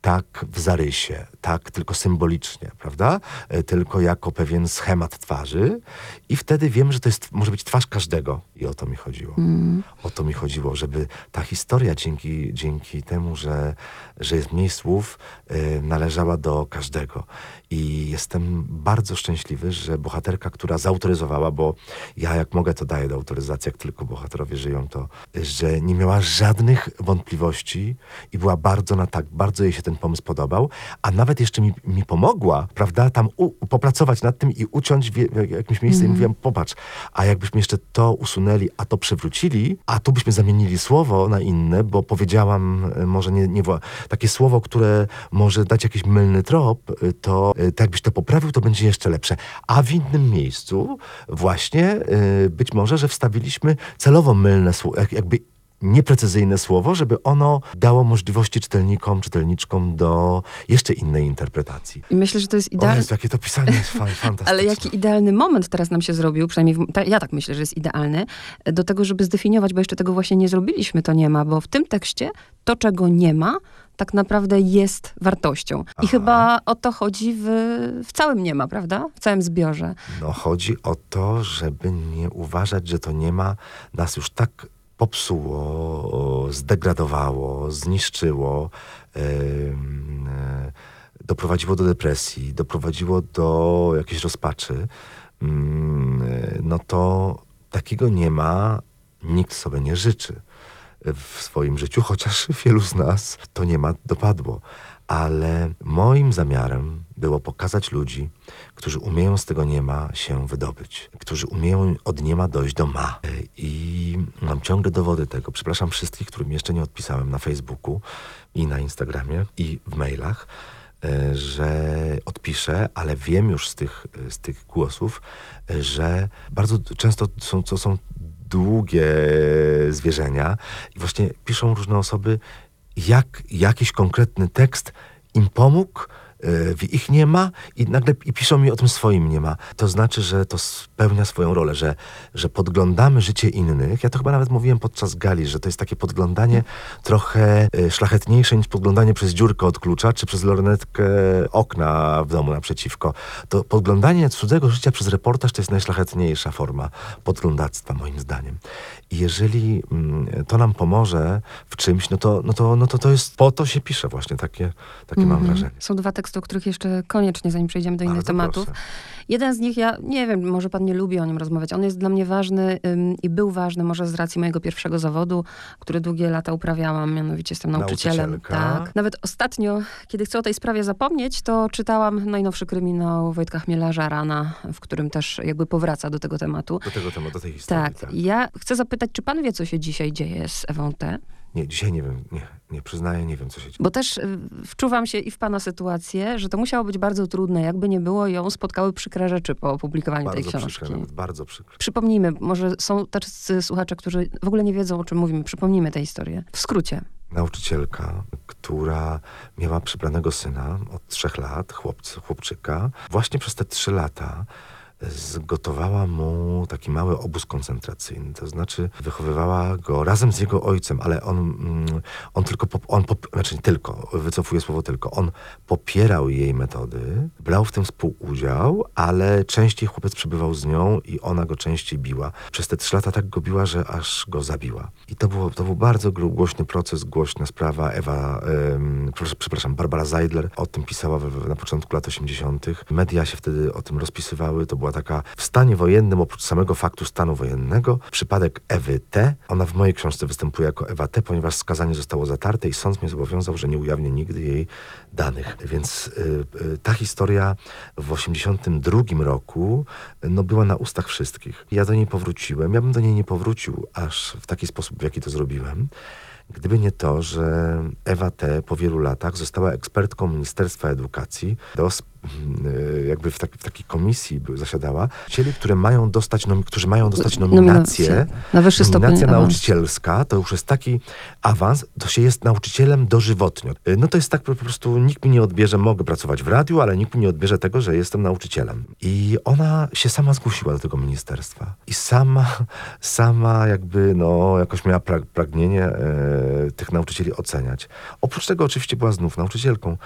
tak w zarysie, tak tylko symbolicznie, prawda? Tylko jako pewien schemat twarzy, i wtedy wiem, że to jest, może być twarz każdego. I o to mi chodziło. Mm. O to mi chodziło, żeby ta historia dzięki, dzięki temu, że, że jest mniej słów, yy, należała do każdego. I jestem bardzo szczęśliwy, że bohaterka, która zautoryzowała, bo ja jak mogę, to daję do autoryzacji, jak tylko bohaterowie żyją, to że nie miała żadnych wątpliwości i była bardzo na tak, bardzo jej się ten pomysł podobał, a nawet jeszcze mi, mi pomogła, prawda, tam u, popracować nad tym i uciąć w, w jakimś miejscu mm. i mówiłam, popatrz, a jakbyśmy jeszcze to usunęli, a to przywrócili, a tu byśmy zamienili słowo na inne, bo powiedziałam może nie, nie takie słowo, które może dać jakiś mylny trop, to tak jakbyś to poprawił, to będzie jeszcze lepsze. A w innym miejscu właśnie yy, być może, że wstawiliśmy celowo mylne słowo, jak, jakby nieprecyzyjne słowo, żeby ono dało możliwości czytelnikom, czytelniczkom do jeszcze innej interpretacji. I myślę, że to jest idealne. O Jezu, jakie to pisanie jest fantastyczne. Ale jaki idealny moment teraz nam się zrobił, przynajmniej w... ja tak myślę, że jest idealny, do tego, żeby zdefiniować, bo jeszcze tego właśnie nie zrobiliśmy, to nie ma, bo w tym tekście to, czego nie ma, tak naprawdę jest wartością. I Aha. chyba o to chodzi w, w całym nie ma, prawda? W całym zbiorze. No chodzi o to, żeby nie uważać, że to nie ma nas już tak popsuło, zdegradowało, zniszczyło, yy, yy, doprowadziło do depresji, doprowadziło do jakiejś rozpaczy, yy, no to takiego nie ma, nikt sobie nie życzy w swoim życiu, chociaż wielu z nas to nie ma dopadło. Ale moim zamiarem było pokazać ludzi, którzy umieją z tego nie ma się wydobyć, którzy umieją od nie ma dojść do ma. I mam ciągle dowody tego. Przepraszam wszystkich, którym jeszcze nie odpisałem na Facebooku i na Instagramie i w mailach, że odpiszę, ale wiem już z tych, z tych głosów, że bardzo często są, to są długie zwierzenia i właśnie piszą różne osoby, jak jakiś konkretny tekst im pomógł, ich nie ma i nagle i piszą mi o tym swoim nie ma. To znaczy, że to spełnia swoją rolę, że, że podglądamy życie innych. Ja to chyba nawet mówiłem podczas gali, że to jest takie podglądanie trochę szlachetniejsze niż podglądanie przez dziurkę od klucza, czy przez lornetkę okna w domu naprzeciwko. To podglądanie cudzego życia przez reportaż to jest najszlachetniejsza forma podglądactwa, moim zdaniem. I jeżeli to nam pomoże w czymś, no to, no to, no to, to jest, po to się pisze właśnie, takie, takie mm-hmm. mam wrażenie. Są dwa teksty, o których jeszcze koniecznie, zanim przejdziemy do innych Bardzo tematów. Proszę. Jeden z nich, ja nie wiem, może pan nie lubi o nim rozmawiać, on jest dla mnie ważny ym, i był ważny może z racji mojego pierwszego zawodu, który długie lata uprawiałam, mianowicie jestem nauczycielem. Nauczycielka. Tak. Nawet ostatnio, kiedy chcę o tej sprawie zapomnieć, to czytałam najnowszy kryminał Wojtka Chmielarza, Rana, w którym też jakby powraca do tego tematu. Do tego tematu, do tej historii. Tak. tak. Ja chcę zapytać, czy pan wie, co się dzisiaj dzieje z Ewą T.? Nie, dzisiaj nie wiem, nie, nie przyznaję, nie wiem, co się dzieje. Bo też wczuwam się i w pana sytuację, że to musiało być bardzo trudne, jakby nie było, ją spotkały przykre rzeczy po opublikowaniu bardzo tej książki. Przykre, nawet bardzo przykre. Przypomnijmy, może są tacy słuchacze, którzy w ogóle nie wiedzą, o czym mówimy. Przypomnijmy tę historię. W skrócie. Nauczycielka, która miała przybranego syna od trzech lat, chłopcy, chłopczyka, właśnie przez te trzy lata zgotowała mu taki mały obóz koncentracyjny, to znaczy wychowywała go razem z jego ojcem, ale on, on tylko, pop, on pop, znaczy tylko, wycofuję słowo tylko, on popierał jej metody, brał w tym współudział, ale częściej chłopiec przebywał z nią i ona go częściej biła. Przez te trzy lata tak go biła, że aż go zabiła. I to, było, to był bardzo głośny proces, głośna sprawa. Ewa, ym, przepraszam, Barbara Zeidler o tym pisała na początku lat osiemdziesiątych. Media się wtedy o tym rozpisywały, to była taka w stanie wojennym, oprócz samego faktu stanu wojennego, przypadek Ewy T. Ona w mojej książce występuje jako Ewa T., ponieważ skazanie zostało zatarte i sąd mnie zobowiązał, że nie ujawnię nigdy jej danych. Więc y, y, ta historia w osiemdziesiątym drugim roku no, była na ustach wszystkich. Ja do niej powróciłem. Ja bym do niej nie powrócił aż w taki sposób, w jaki to zrobiłem. Gdyby nie to, że Ewa T. po wielu latach została ekspertką Ministerstwa Edukacji, do, jakby w, tak, w takiej komisji zasiadała, cieli, które mają dostać, nomi- którzy mają dostać nominację, na wyższy stopień nominacja nauczycielska, awans. To już jest taki awans, to się jest nauczycielem dożywotnio. No to jest tak po prostu, nikt mi nie odbierze, mogę pracować w radiu, ale nikt mi nie odbierze tego, że jestem nauczycielem. I ona się sama zgłosiła do tego ministerstwa. I sama, sama jakby, no, jakoś miała pra- pragnienie e, tych nauczycieli oceniać. Oprócz tego oczywiście była znów nauczycielką.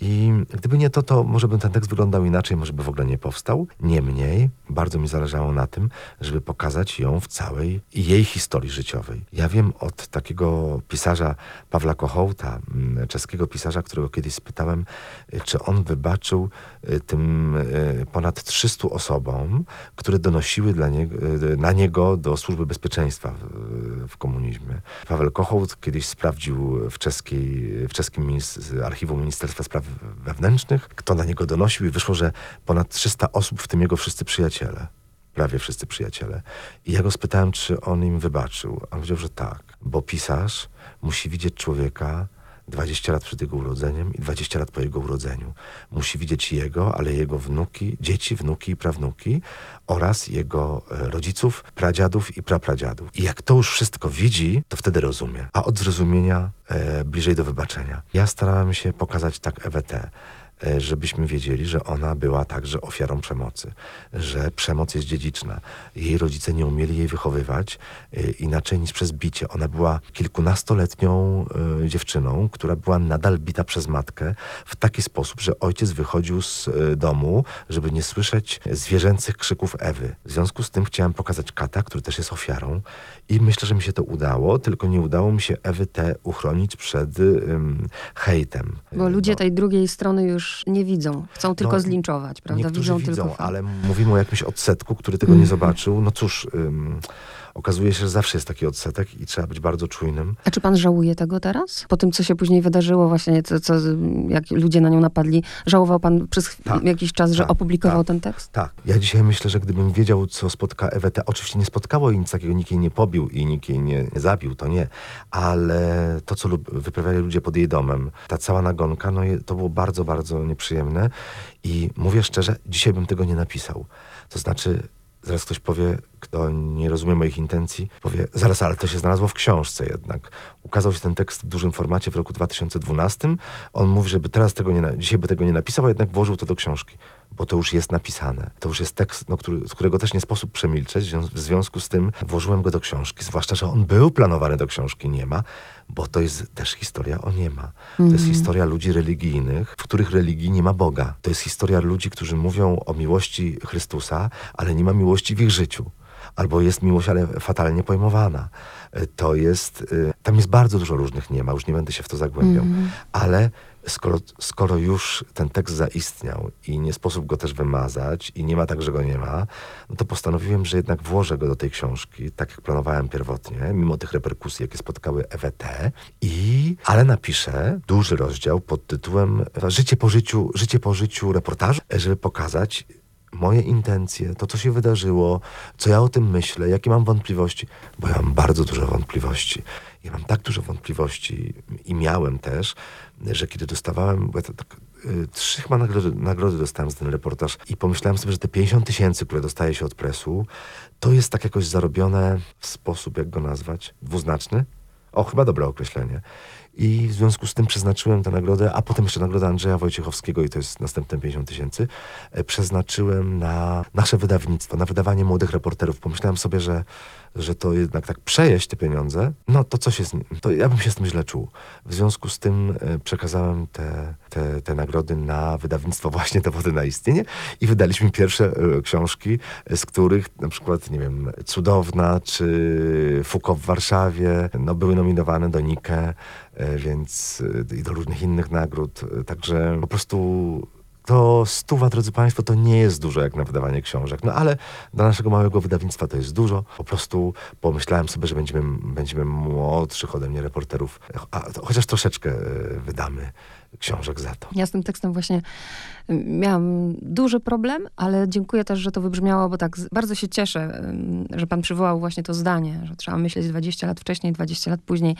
I gdyby nie to, to może by ten tekst wyglądał inaczej, może by w ogóle nie powstał. Niemniej, bardzo mi zależało na tym, żeby pokazać ją w całej jej historii życiowej. Ja wiem od takiego pisarza Pawła Kochołta, czeskiego pisarza, którego kiedyś spytałem, czy on wybaczył tym ponad trzystu osobom, które donosiły dla nie- na niego do Służby Bezpieczeństwa w, w komunizmie. Paweł Kochołt kiedyś sprawdził w, czeskiej, w czeskim minis- archiwum Ministerstwa Spraw Wewnętrznych, kto na niego donosił i wyszło, że ponad trzysta osób, w tym jego wszyscy przyjaciele. Prawie wszyscy przyjaciele. I ja go spytałem, czy on im wybaczył. On powiedział, że tak, bo pisarz musi widzieć człowieka dwadzieścia lat przed jego urodzeniem i dwadzieścia lat po jego urodzeniu. Musi widzieć jego, ale jego wnuki, dzieci, wnuki i prawnuki oraz jego rodziców, pradziadów i prapradziadów. I jak to już wszystko widzi, to wtedy rozumie. A od zrozumienia e, bliżej do wybaczenia. Ja starałem się pokazać tak E W T, żebyśmy wiedzieli, że ona była także ofiarą przemocy, że przemoc jest dziedziczna. Jej rodzice nie umieli jej wychowywać inaczej niż przez bicie. Ona była kilkunastoletnią dziewczyną, która była nadal bita przez matkę w taki sposób, że ojciec wychodził z domu, żeby nie słyszeć zwierzęcych krzyków Ewy. W związku z tym chciałem pokazać Kata, który też jest ofiarą i myślę, że mi się to udało, tylko nie udało mi się Ewy T. uchronić przed um, hejtem. Bo ludzie no. tej drugiej strony już nie widzą. Chcą tylko no, zlinczować, prawda? Widzą, widzą tylko ale mówimy o jakimś odsetku, który tego nie zobaczył. No cóż, ym, okazuje się, że zawsze jest taki odsetek i trzeba być bardzo czujnym. A czy pan żałuje tego teraz? Po tym, co się później wydarzyło właśnie, co, co, jak ludzie na nią napadli, żałował pan przez tak, jakiś czas, tak, że opublikował tak, ten tekst? Tak. Ja dzisiaj myślę, że gdybym wiedział, co spotka Ewę T., oczywiście nie spotkało jej nic takiego, nikt jej nie pobił i nikt jej nie, nie zabił, to nie. Ale to, co lub, wyprawiali ludzie pod jej domem, ta cała nagonka, no to było bardzo, bardzo bardzo nieprzyjemne i mówię szczerze, dzisiaj bym tego nie napisał. To znaczy, zaraz ktoś powie, kto nie rozumie moich intencji, powie, zaraz, ale to się znalazło w książce jednak. Ukazał się ten tekst w dużym formacie w roku dwa tysiące dwunastym. On mówi, żeby teraz tego nie, dzisiaj by tego nie napisał, a jednak włożył to do książki, bo to już jest napisane. To już jest tekst, no, który, z którego też nie sposób przemilczeć. W związku z tym włożyłem go do książki, zwłaszcza, że on był planowany do książki Nie ma, bo to jest też historia o nie ma. Mm. To jest historia ludzi religijnych, w których religii nie ma Boga. To jest historia ludzi, którzy mówią o miłości Chrystusa, ale nie ma miłości w ich życiu. Albo jest miłość, ale fatalnie pojmowana. To jest... Tam jest bardzo dużo różnych nie ma, już nie będę się w to zagłębiał. Mm. Ale... Skoro, skoro już ten tekst zaistniał i nie sposób go też wymazać i nie ma tak, że go nie ma, no to postanowiłem, że jednak włożę go do tej książki, tak jak planowałem pierwotnie, mimo tych reperkusji, jakie spotkały Ewę T. I, ale napiszę duży rozdział pod tytułem Życie po życiu, życie po życiu reportażu, żeby pokazać moje intencje, to co się wydarzyło, co ja o tym myślę, jakie mam wątpliwości, bo ja mam bardzo dużo wątpliwości. Ja mam tak dużo wątpliwości i miałem też, że kiedy dostawałem, bo ja tak, y, trzy chyba nagrody, nagrody dostałem za ten reportaż i pomyślałem sobie, że te pięćdziesiąt tysięcy, które dostaje się od presu, to jest tak jakoś zarobione w sposób, jak go nazwać, dwuznaczny. O, chyba dobre określenie. I w związku z tym przeznaczyłem tę nagrodę, a potem jeszcze nagrodę Andrzeja Wojciechowskiego i to jest następne pięćdziesiąt tysięcy, przeznaczyłem na nasze wydawnictwo, na wydawanie młodych reporterów. Pomyślałem sobie, że, że to jednak tak przejeść te pieniądze, no to co się z nim, to ja bym się z tym źle czuł. W związku z tym przekazałem te, te, te nagrody na wydawnictwo właśnie Dowody na Istnienie i wydaliśmy pierwsze książki, z których na przykład, nie wiem, Cudowna czy Foucault w Warszawie, no były nominowane do Nike, więc i do różnych innych nagród. Także po prostu to stuwa, drodzy Państwo, to nie jest dużo jak na wydawanie książek. No ale dla naszego małego wydawnictwa to jest dużo. Po prostu pomyślałem sobie, że będziemy, będziemy młodszych ode mnie reporterów, a chociaż troszeczkę wydamy książek za to. Ja z tym tekstem właśnie miałam duży problem, ale dziękuję też, że to wybrzmiało, bo tak bardzo się cieszę, że pan przywołał właśnie to zdanie, że trzeba myśleć dwadzieścia lat wcześniej, dwadzieścia lat później,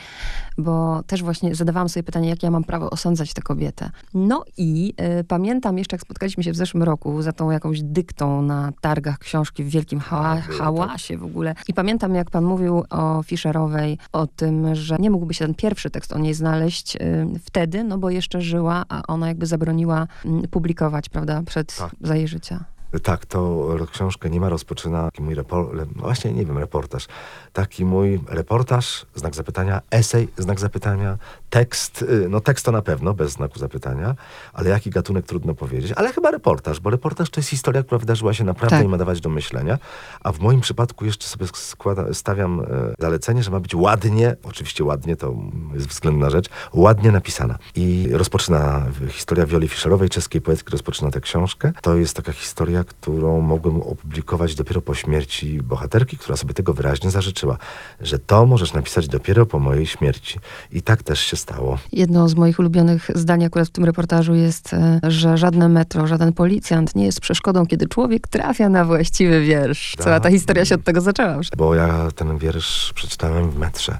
bo też właśnie zadawałam sobie pytanie, jak ja mam prawo osądzać tę kobietę. No i y, pamiętam jeszcze, jak spotkaliśmy się w zeszłym roku za tą jakąś dyktą na targach książki w wielkim hała- hałasie w ogóle. I pamiętam, jak pan mówił o Fischerowej, o tym, że nie mógłby się ten pierwszy tekst o niej znaleźć y, wtedy, no bo jeszcze żyła, a ona jakby zabroniła publikować, prawda, przed tak. za jej życia. Tak, to książkę Nie ma rozpoczyna taki mój repor- właśnie, nie wiem, reportaż. Taki mój reportaż, znak zapytania, esej, znak zapytania, tekst, no tekst to na pewno, bez znaku zapytania, ale jaki gatunek trudno powiedzieć, ale chyba reportaż, bo reportaż to jest historia, która wydarzyła się naprawdę tak. i ma dawać do myślenia, a w moim przypadku jeszcze sobie składa, stawiam e, zalecenie, że ma być ładnie, oczywiście ładnie, to jest względna rzecz, ładnie napisana. I rozpoczyna historia Wioli Fischerowej, czeskiej poetki, rozpoczyna tę książkę. To jest taka historia, którą mogłem opublikować dopiero po śmierci bohaterki, która sobie tego wyraźnie zażyczyła, że to możesz napisać dopiero po mojej śmierci. I tak też się stało. Jedno z moich ulubionych zdań akurat w tym reportażu jest, że żadne metro, żaden policjant nie jest przeszkodą, kiedy człowiek trafia na właściwy wiersz. Cała ta historia się od tego zaczęła. Bo ja ten wiersz przeczytałem w metrze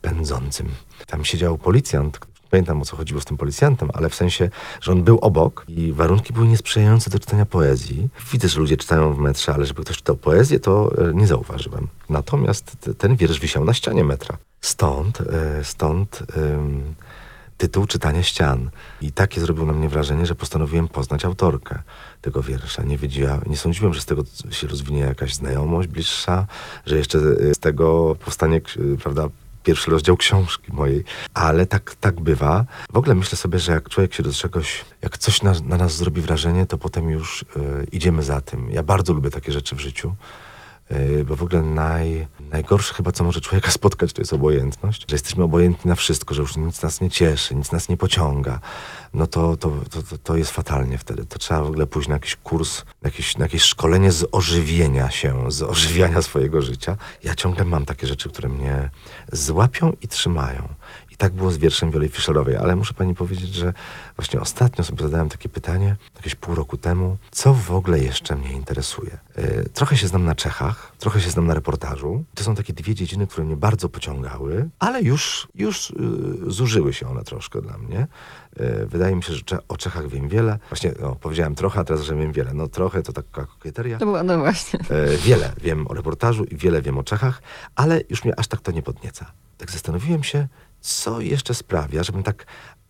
pędzącym. Tam siedział policjant, pamiętam o co chodziło z tym policjantem, ale w sensie, że on był obok i warunki były niesprzyjające do czytania poezji. Widzę, że ludzie czytają w metrze, ale żeby ktoś czytał poezję, to nie zauważyłem. Natomiast ten wiersz wisiał na ścianie metra. Stąd, stąd um, tytuł Czytanie ścian. I takie zrobiło na mnie wrażenie, że postanowiłem poznać autorkę tego wiersza. Nie wiedziałem, nie sądziłem, że z tego się rozwinie jakaś znajomość bliższa, że jeszcze z tego powstanie, prawda, pierwszy rozdział książki mojej, ale tak, tak bywa. W ogóle myślę sobie, że jak człowiek się do czegoś, jak coś na, na nas zrobi wrażenie, to potem już y, idziemy za tym. Ja bardzo lubię takie rzeczy w życiu, y, bo w ogóle naj, najgorsze chyba, co może człowieka spotkać, to jest obojętność, że jesteśmy obojętni na wszystko, że już nic nas nie cieszy, nic nas nie pociąga. No to, to, to, to jest fatalnie wtedy. To trzeba w ogóle pójść na jakiś kurs, na jakieś, na jakieś szkolenie z ożywienia się, z ożywiania swojego życia. Ja ciągle mam takie rzeczy, które mnie złapią i trzymają. I I tak było z wierszem Wioli Fischerowej, ale muszę pani powiedzieć, że właśnie ostatnio sobie zadałem takie pytanie, jakieś pół roku temu, co w ogóle jeszcze mnie interesuje. Yy, trochę się znam na Czechach, trochę się znam na reportażu. To są takie dwie dziedziny, które mnie bardzo pociągały, ale już, już yy, zużyły się one troszkę dla mnie. Yy, wydaje mi się, że cze- o Czechach wiem wiele. Właśnie no, powiedziałem trochę, a teraz, że wiem wiele. No trochę to taka kokieteria. No, no właśnie. Yy, wiele wiem o reportażu i wiele wiem o Czechach, ale już mnie aż tak to nie podnieca. Tak zastanowiłem się, co jeszcze sprawia, żebym tak,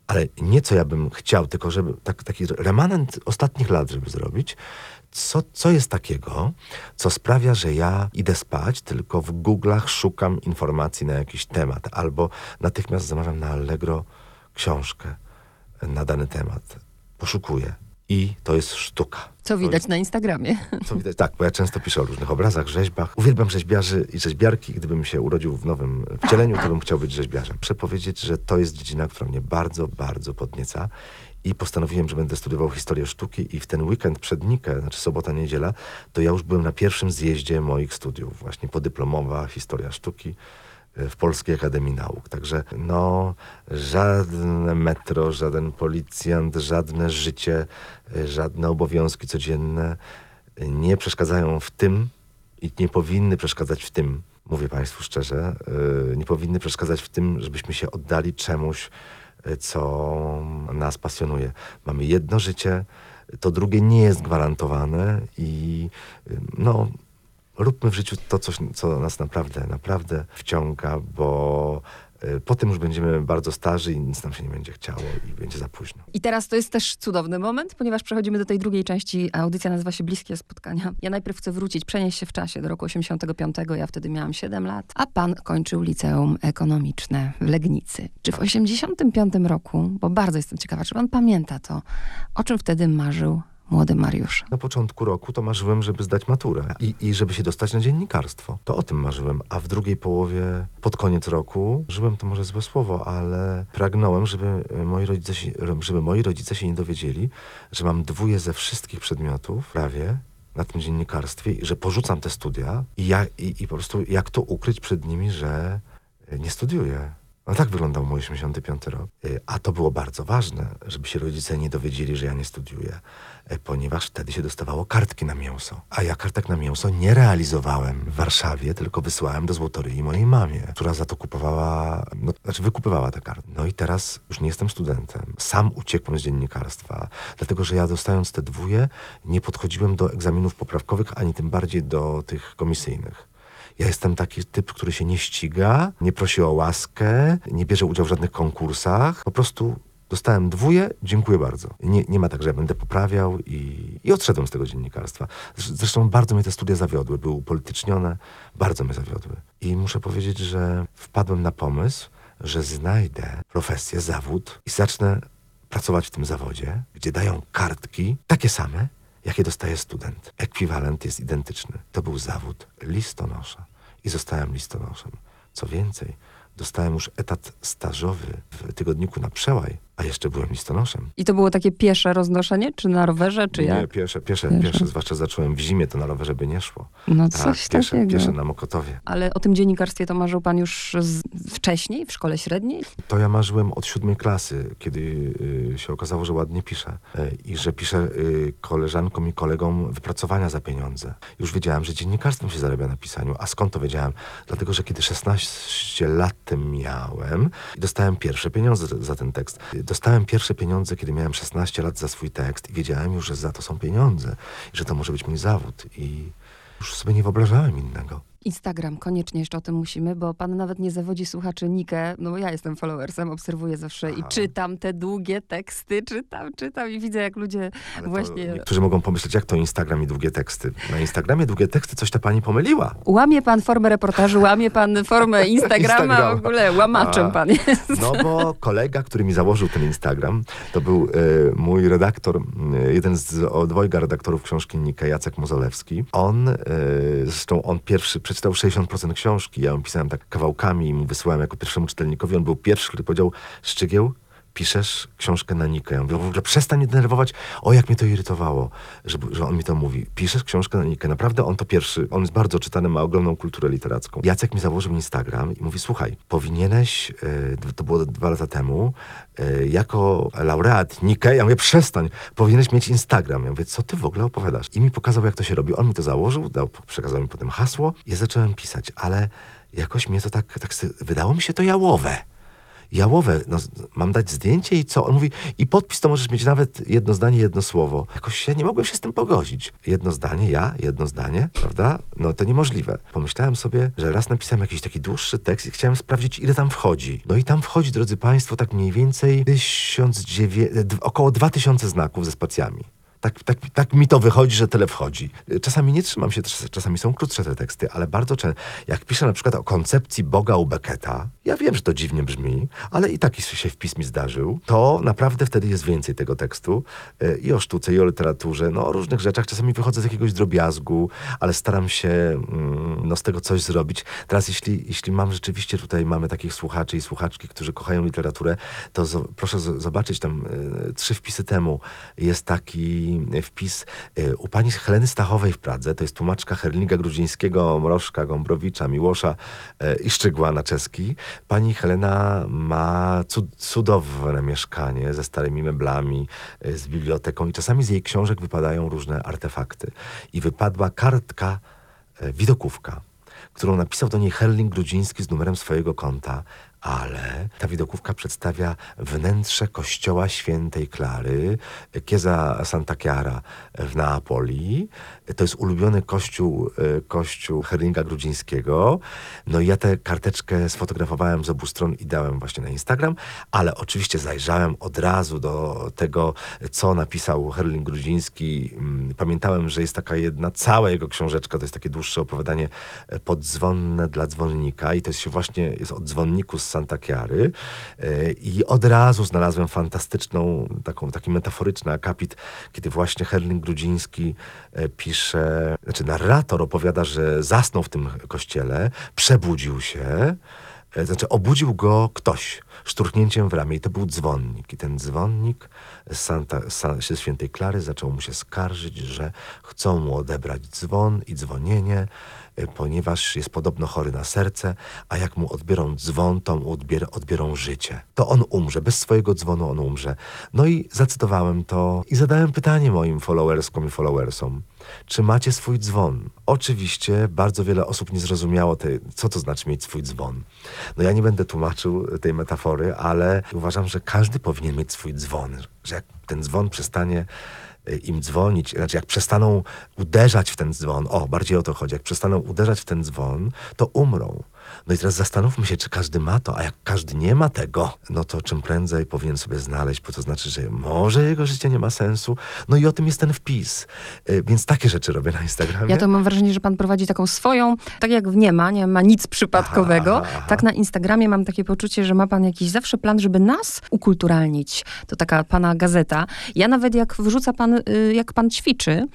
ale nie co ja bym chciał, tylko żeby tak, taki remanent ostatnich lat, żeby zrobić, co, co jest takiego, co sprawia, że ja idę spać, tylko w Google'ach szukam informacji na jakiś temat, albo natychmiast zamawiam na Allegro książkę na dany temat. Poszukuję. I to jest sztuka. Co widać jest, na Instagramie. Co widać, tak, bo ja często piszę o różnych obrazach, rzeźbach. Uwielbiam rzeźbiarzy i rzeźbiarki. Gdybym się urodził w nowym wcieleniu, to bym chciał być rzeźbiarzem. Przepowiedzieć, że to jest dziedzina, która mnie bardzo, bardzo podnieca. I postanowiłem, że będę studiował historię sztuki i w ten weekend przed Nikę, znaczy sobota, niedziela, to ja już byłem na pierwszym zjeździe moich studiów. Właśnie podyplomowa historia sztuki w Polskiej Akademii Nauk. Także no, żadne metro, żaden policjant, żadne życie, żadne obowiązki codzienne nie przeszkadzają w tym i nie powinny przeszkadzać w tym, mówię państwu szczerze, nie powinny przeszkadzać w tym, żebyśmy się oddali czemuś, co nas pasjonuje. Mamy jedno życie, to drugie nie jest gwarantowane i no... Róbmy w życiu to, coś, co nas naprawdę, naprawdę wciąga, bo po tym już będziemy bardzo starzy i nic nam się nie będzie chciało i będzie za późno. I teraz to jest też cudowny moment, ponieważ przechodzimy do tej drugiej części, a audycja nazywa się Bliskie Spotkania. Ja najpierw chcę wrócić, przenieść się w czasie do roku osiemdziesiątego piątego, ja wtedy miałam siedem lat, a pan kończył liceum ekonomiczne w Legnicy. Czy w osiemdziesiątym piątym roku, bo bardzo jestem ciekawa, czy pan pamięta to, o czym wtedy marzył młody Mariusz? Na początku roku to marzyłem, żeby zdać maturę i, i żeby się dostać na dziennikarstwo. To o tym marzyłem, a w drugiej połowie, pod koniec roku, żyłem, to może złe słowo, ale pragnąłem, żeby moi rodzice się, żeby moi rodzice się nie dowiedzieli, że mam dwóje ze wszystkich przedmiotów prawie na tym dziennikarstwie i że porzucam te studia i, ja, i, i po prostu jak to ukryć przed nimi, że nie studiuję. No tak wyglądał mój osiemdziesiąty piąty rok. A to było bardzo ważne, żeby się rodzice nie dowiedzieli, że ja nie studiuję, ponieważ wtedy się dostawało kartki na mięso. A ja kartek na mięso nie realizowałem w Warszawie, tylko wysłałem do Złotoryi mojej mamie, która za to kupowała, no, znaczy wykupywała te karty. No i teraz już nie jestem studentem. Sam uciekłem z dziennikarstwa, dlatego że ja dostając te dwóje, nie podchodziłem do egzaminów poprawkowych, ani tym bardziej do tych komisyjnych. Ja jestem taki typ, który się nie ściga, nie prosi o łaskę, nie bierze udziału w żadnych konkursach. Po prostu dostałem dwóje, dziękuję bardzo. Nie, nie ma tak, że ja będę poprawiał i, i odszedłem z tego dziennikarstwa. Zresztą bardzo mnie te studia zawiodły, były upolitycznione, bardzo mnie zawiodły. I muszę powiedzieć, że wpadłem na pomysł, że znajdę profesję, zawód i zacznę pracować w tym zawodzie, gdzie dają kartki takie same, jakie dostaje student. Ekwiwalent jest identyczny. To był zawód listonosza i zostałem listonoszem. Co więcej, dostałem już etat stażowy w tygodniku na przełaj, a jeszcze byłem listonoszem. I to było takie piesze roznoszenie? Czy na rowerze, czy nie, jak? Nie, piesze, piesze, piesze, piesze. Zwłaszcza zacząłem w zimie, to na rowerze by nie szło. No tak, coś piesze, takiego. Piesze na Mokotowie. Ale o tym dziennikarstwie to marzył pan już z... wcześniej, w szkole średniej? To ja marzyłem od siódmej klasy, kiedy yy, się okazało, że ładnie piszę. Yy, I że piszę yy, koleżankom i kolegom wypracowania za pieniądze. Już wiedziałem, że dziennikarstwem się zarabia na pisaniu. A skąd to wiedziałem? Dlatego, że kiedy szesnaście lat miałem, dostałem pierwsze pieniądze za, za ten tekst. Dostałem pierwsze pieniądze, kiedy miałem szesnaście lat za swój tekst i wiedziałem już, że za to są pieniądze i że to może być mój zawód i już sobie nie wyobrażałem innego. Instagram, koniecznie jeszcze o tym musimy, bo pan nawet nie zawodzi słuchaczy Nikę, no bo ja jestem followersem, obserwuję zawsze. Aha. I czytam te długie teksty, czytam, czytam i widzę, jak ludzie ale właśnie... Niektórzy mogą pomyśleć, jak to Instagram i długie teksty. Na Instagramie długie teksty, coś ta pani pomyliła. Łamie pan formę reportażu, łamie pan formę Instagrama, Instagrama. W ogóle łamaczem A. pan jest. No bo kolega, który mi założył ten Instagram, to był y, mój redaktor, y, jeden z o, dwojga redaktorów książki Nikę, Jacek Mozolewski. On, y, zresztą on pierwszy przeczytał czytał sześćdziesiąt procent książki. Ja ją pisałem tak kawałkami i mu wysyłałem jako pierwszemu czytelnikowi. On był pierwszy, który powiedział: Szczygieł, piszesz książkę na Nikę. W ogóle przestań denerwować. O, jak mnie to irytowało, że, że on mi to mówi. Piszesz książkę na Nikę. Naprawdę on to pierwszy. On jest bardzo czytany, ma ogromną kulturę literacką. Jacek mi założył Instagram i mówi, słuchaj, powinieneś, yy, to było dwa lata temu, yy, jako laureat Nikę, ja mówię, przestań, powinieneś mieć Instagram. Ja mówię, co ty w ogóle opowiadasz? I mi pokazał, jak to się robi. On mi to założył, dał, przekazał mi potem hasło. Ja zacząłem pisać, ale jakoś mnie to tak, tak wydało mi się to jałowe. Jałowe, no, mam dać zdjęcie i co? On mówi, i podpis to możesz mieć nawet jedno zdanie, jedno słowo. Jakoś ja nie mogłem się z tym pogodzić. Jedno zdanie, ja, jedno zdanie, prawda? No to niemożliwe. Pomyślałem sobie, że raz napisałem jakiś taki dłuższy tekst i chciałem sprawdzić, ile tam wchodzi. No i tam wchodzi, drodzy państwo, tak mniej więcej około dwa tysiące znaków ze spacjami. Tak, tak, tak mi to wychodzi, że tyle wchodzi. Czasami nie trzymam się, czasami są krótsze te teksty, ale bardzo często, jak piszę na przykład o koncepcji Boga u Becketa, ja wiem, że to dziwnie brzmi, ale i taki się wpis mi zdarzył, to naprawdę wtedy jest więcej tego tekstu i o sztuce, i o literaturze, no o różnych rzeczach. Czasami wychodzę z jakiegoś drobiazgu, ale staram się no, z tego coś zrobić. Teraz jeśli, jeśli mam rzeczywiście, tutaj mamy takich słuchaczy i słuchaczki, którzy kochają literaturę, to z- proszę z- zobaczyć, tam y- trzy wpisy temu jest taki wpis u pani Heleny Stachowej w Pradze, to jest tłumaczka Herlinga-Grudzińskiego, Mrożka, Gombrowicza, Miłosza i Szczygła na czeski. Pani Helena ma cud- cudowne mieszkanie ze starymi meblami, z biblioteką i czasami z jej książek wypadają różne artefakty. I wypadła kartka, widokówka, którą napisał do niej Herling-Grudziński z numerem swojego konta, ale ta widokówka przedstawia wnętrze kościoła świętej Klary, chiesa Santa Chiara w Neapoli. To jest ulubiony kościół, kościół Herlinga Grudzińskiego. No i ja tę karteczkę sfotografowałem z obu stron i dałem właśnie na Instagram, ale oczywiście zajrzałem od razu do tego, co napisał Herling Grudziński. Pamiętałem, że jest taka jedna, cała jego książeczka, to jest takie dłuższe opowiadanie podzwonne dla dzwonnika i to jest się właśnie, jest od dzwonniku z Santa Chiary i od razu znalazłem fantastyczną, taką, taki metaforyczny akapit, kiedy właśnie Herling Grudziński pisze, znaczy narrator opowiada, że zasnął w tym kościele, przebudził się, znaczy obudził go ktoś szturchnięciem w ramię i to był dzwonnik. I ten dzwonnik z Santa, z Świętej Klary zaczął mu się skarżyć, że chcą mu odebrać dzwon i dzwonienie, ponieważ jest podobno chory na serce, a jak mu odbiorą dzwon, to mu odbier- odbiorą życie. To on umrze, bez swojego dzwonu on umrze. No i zacytowałem to i zadałem pytanie moim followerskom i followersom. Czy macie swój dzwon? Oczywiście bardzo wiele osób nie zrozumiało, tej, co to znaczy mieć swój dzwon. No ja nie będę tłumaczył tej metafory, ale uważam, że każdy powinien mieć swój dzwon, że jak ten dzwon przestanie im dzwonić, znaczy jak przestaną uderzać w ten dzwon, o, bardziej o to chodzi, jak przestaną uderzać w ten dzwon, to umrą. No i teraz zastanówmy się, czy każdy ma to, a jak każdy nie ma tego, no to czym prędzej powinien sobie znaleźć, bo to znaczy, że może jego życie nie ma sensu. No i o tym jest ten wpis. Więc takie rzeczy robię na Instagramie. Ja to mam wrażenie, że pan prowadzi taką swoją, tak jak w nie ma, nie ma nic przypadkowego. Aha, aha. Tak na Instagramie mam takie poczucie, że ma pan jakiś zawsze plan, żeby nas ukulturalnić. To taka pana gazeta. Ja nawet jak wrzuca pan, jak pan ćwiczy,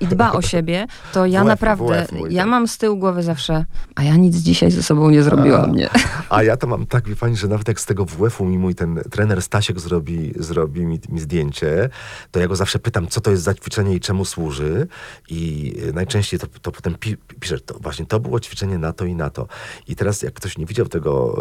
i dba o siebie, to ja naprawdę, ja mam z tyłu głowy zawsze, a ja nic dzisiaj ze sobą nie zrobiłam, nie? A ja to mam tak, wie pani, że nawet jak z tego W F-u mi mój ten trener Stasiek zrobi, zrobi mi, mi zdjęcie, to ja go zawsze pytam, co to jest za ćwiczenie i czemu służy i najczęściej to, to potem pi, piszę, to właśnie to było ćwiczenie na to i na to. I teraz jak ktoś nie widział tego,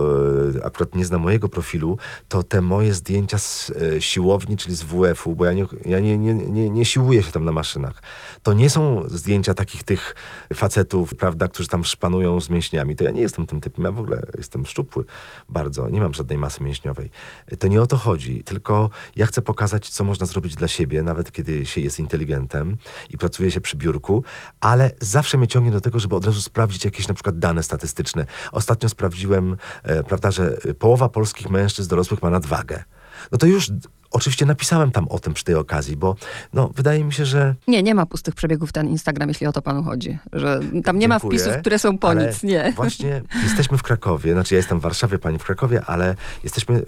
akurat nie zna mojego profilu, to te moje zdjęcia z siłowni, czyli z W F-u, bo ja nie, ja nie, nie, nie, nie siłuję się tam na maszynach. To nie są zdjęcia takich tych facetów, prawda, którzy tam szpanują z mięśniami. To ja nie jestem tym typem, ja w ogóle jestem szczupły bardzo, nie mam żadnej masy mięśniowej. To nie o to chodzi, tylko ja chcę pokazać, co można zrobić dla siebie, nawet kiedy się jest inteligentem i pracuje się przy biurku, ale zawsze mnie ciągnie do tego, żeby od razu sprawdzić jakieś na przykład dane statystyczne. Ostatnio sprawdziłem, e, prawda, że połowa polskich mężczyzn dorosłych ma nadwagę. No to już... Oczywiście napisałem tam o tym przy tej okazji, bo no, wydaje mi się, że... Nie, nie ma pustych przebiegów ten Instagram, jeśli o to panu chodzi. Że tam nie Dziękuję, ma wpisów, które są po nic, nie. Właśnie jesteśmy w Krakowie, znaczy ja jestem w Warszawie, pani w Krakowie, ale jesteśmy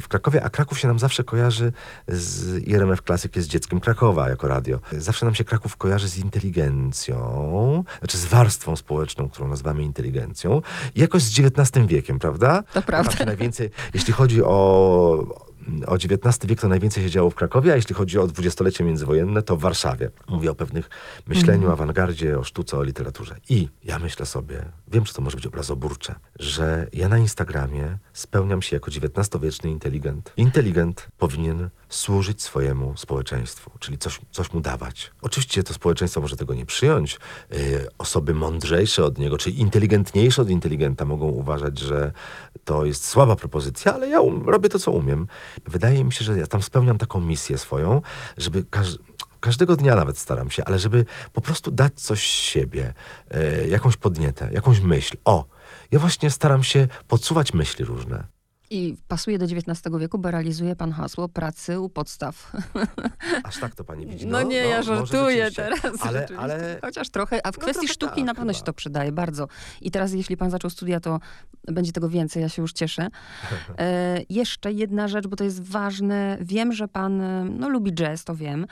w Krakowie, a Kraków się nam zawsze kojarzy z... I R M F Classic jest dzieckiem Krakowa jako radio. Zawsze nam się Kraków kojarzy z inteligencją, znaczy z warstwą społeczną, którą nazywamy inteligencją. I jakoś z dziewiętnastym wiekiem, prawda? To prawda. Znaczy najwięcej, jeśli chodzi o... o dziewiętnasty wiek to najwięcej się działo w Krakowie, a jeśli chodzi o dwudziestolecie międzywojenne, to w Warszawie. Mówię o pewnych myśleniu, mhm. awangardzie, o sztuce, o literaturze. I ja myślę sobie, wiem, że to może być obrazoburcze, że ja na Instagramie spełniam się jako dziewiętnastowieczny inteligent. Inteligent powinien służyć swojemu społeczeństwu, czyli coś, coś mu dawać. Oczywiście to społeczeństwo może tego nie przyjąć. Yy, osoby mądrzejsze od niego, czyli inteligentniejsze od inteligenta mogą uważać, że to jest słaba propozycja, ale ja um- robię to, co umiem. Wydaje mi się, że ja tam spełniam taką misję swoją, żeby każdy... Każdego dnia nawet staram się, ale żeby po prostu dać coś z siebie, yy, jakąś podnietę, jakąś myśl. O, ja właśnie staram się podsuwać myśli różne. I pasuje do dziewiętnastego wieku, bo realizuje pan hasło pracy u podstaw. Aż tak to pani widzi. No, no nie, no, ja żartuję teraz. Ale, ale... Chociaż trochę, a w no kwestii sztuki tak, na pewno chyba się to przydaje bardzo. I teraz, jeśli pan zaczął studia, to będzie tego więcej, ja się już cieszę. E, jeszcze jedna rzecz, bo to jest ważne. Wiem, że pan no, lubi jazz, to wiem,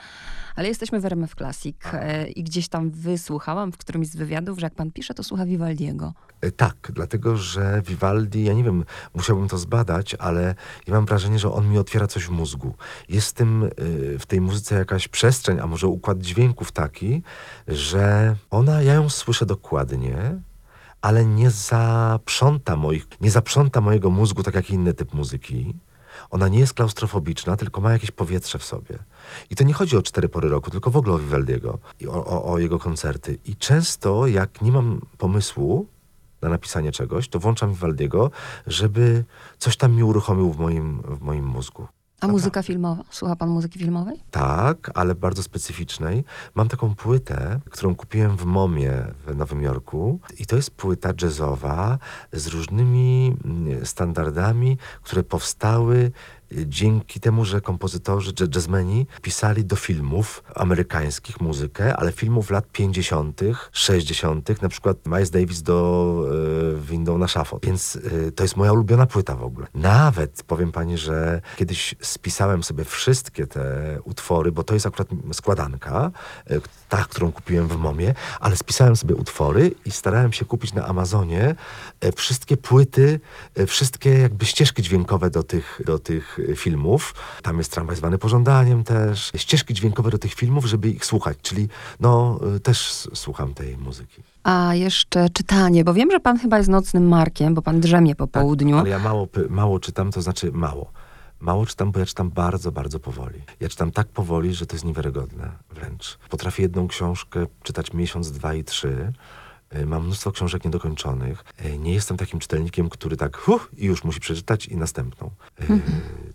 ale jesteśmy w R M F Classic e, i gdzieś tam wysłuchałam w którymś z wywiadów, że jak pan pisze, to słucha Vivaldiego. E, tak, dlatego, że Vivaldi, ja nie wiem, musiałbym to zbadać, ale ja mam wrażenie, że on mi otwiera coś w mózgu. Jest w, tym, yy, w tej muzyce jakaś przestrzeń, a może układ dźwięków taki, że ona, ja ją słyszę dokładnie, ale nie zaprząta moich, nie zaprząta mojego mózgu tak jak inny typ muzyki. Ona nie jest klaustrofobiczna, tylko ma jakieś powietrze w sobie. I to nie chodzi o cztery pory roku, tylko w ogóle o Vivaldiego i o, o, o jego koncerty. I często, jak nie mam pomysłu na napisanie czegoś, to włączam Vivaldiego, żeby coś tam mi uruchomił w moim, w moim mózgu. A muzyka filmowa? Słucha pan muzyki filmowej? Tak, ale bardzo specyficznej. Mam taką płytę, którą kupiłem w Momie w Nowym Jorku i to jest płyta jazzowa z różnymi standardami, które powstały dzięki temu, że kompozytorzy, jazzmeni pisali do filmów amerykańskich muzykę, ale filmów lat pięćdziesiątych, sześćdziesiątych, na przykład Miles Davis do y, Window na szafot. Więc y, to jest moja ulubiona płyta w ogóle. Nawet powiem pani, że kiedyś spisałem sobie wszystkie te utwory, bo to jest akurat składanka, y, ta, którą kupiłem w Momie, ale spisałem sobie utwory i starałem się kupić na Amazonie y, wszystkie płyty, y, wszystkie jakby ścieżki dźwiękowe do tych, do tych filmów. Tam jest Tramwaj zwany pożądaniem też. Ścieżki dźwiękowe do tych filmów, żeby ich słuchać, czyli no też słucham tej muzyki. A jeszcze czytanie, bo wiem, że pan chyba jest nocnym markiem, bo pan drzemie po południu. Tak, ale ja mało, mało czytam, to znaczy mało. Mało czytam, bo ja czytam bardzo, bardzo powoli. Ja czytam tak powoli, że to jest niewiarygodne wręcz. Potrafię jedną książkę czytać miesiąc, dwa i trzy. Mam mnóstwo książek niedokończonych. Nie jestem takim czytelnikiem, który tak huh, i już musi przeczytać i następną. Mhm.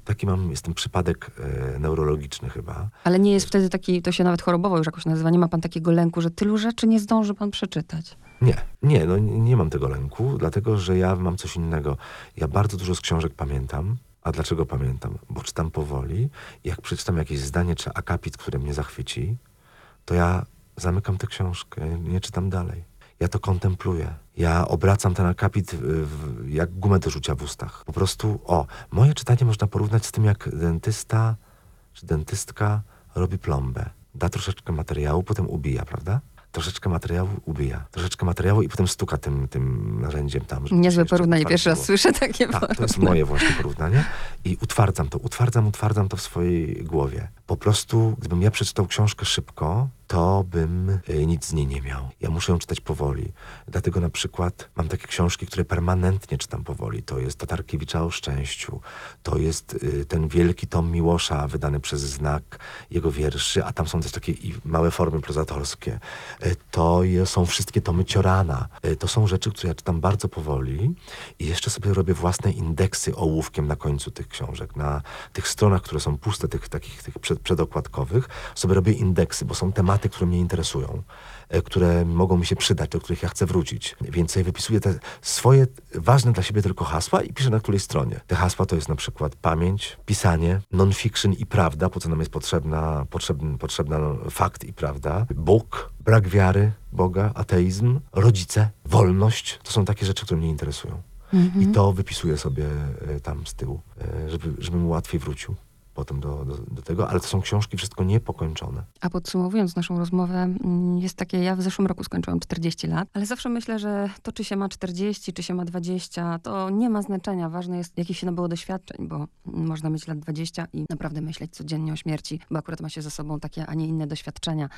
Taki mam, jestem przypadek neurologiczny chyba. Ale nie jest wtedy taki, to się nawet chorobowo już jakoś nazywa, nie ma pan takiego lęku, że tylu rzeczy nie zdąży pan przeczytać? Nie, nie, no nie mam tego lęku, dlatego że ja mam coś innego. Ja bardzo dużo z książek pamiętam. A dlaczego pamiętam? Bo czytam powoli. Jak przeczytam jakieś zdanie czy akapit, które mnie zachwyci, to ja zamykam tę książkę, nie czytam dalej. Ja to kontempluję. Ja obracam ten akapit w, jak gumę do rzucia w ustach. Po prostu, o, moje czytanie można porównać z tym, jak dentysta czy dentystka robi plombę. Da troszeczkę materiału, potem ubija, prawda? Troszeczkę materiału ubija. Troszeczkę materiału i potem stuka tym, tym narzędziem tam. Niezłe porównanie. Pierwszy raz słyszę takie porównanie. Tak, to jest moje właśnie porównanie. I utwardzam to, utwardzam, utwardzam to w swojej głowie. Po prostu, gdybym ja przeczytał książkę szybko, to bym nic z niej nie miał. Ja muszę ją czytać powoli. Dlatego na przykład mam takie książki, które permanentnie czytam powoli. To jest Tatarkiewicza o szczęściu. To jest ten wielki tom Miłosza, wydany przez Znak, jego wierszy, a tam są też takie małe formy prozatorskie. To są wszystkie tomy Ciorana. To są rzeczy, które ja czytam bardzo powoli i jeszcze sobie robię własne indeksy ołówkiem na końcu tych książek. Na tych stronach, które są puste, tych takich tych przed, przedokładkowych, sobie robię indeksy, bo są tematy, które mnie interesują, które mogą mi się przydać, do których ja chcę wrócić. Więc sobie wypisuję te swoje ważne dla siebie tylko hasła i piszę na której stronie. Te hasła to jest na przykład pamięć, pisanie, non-fiction i prawda, po co nam jest potrzebna, potrzebna, potrzebna fakt i prawda, Bóg, brak wiary, Boga, ateizm, rodzice, wolność. To są takie rzeczy, które mnie interesują. Mhm. I to wypisuję sobie tam z tyłu, żeby, żebym łatwiej wrócił. potem do, do, do tego, ale to są książki wszystko niepokończone. A podsumowując naszą rozmowę, jest takie, ja w zeszłym roku skończyłam czterdzieści lat, ale zawsze myślę, że to czy się ma czterdzieści, czy się ma dwadzieścia, to nie ma znaczenia. Ważne jest, jakich się nabyło doświadczeń, bo można mieć lat dwadzieścia i naprawdę myśleć codziennie o śmierci, bo akurat ma się ze sobą takie, a nie inne doświadczenia.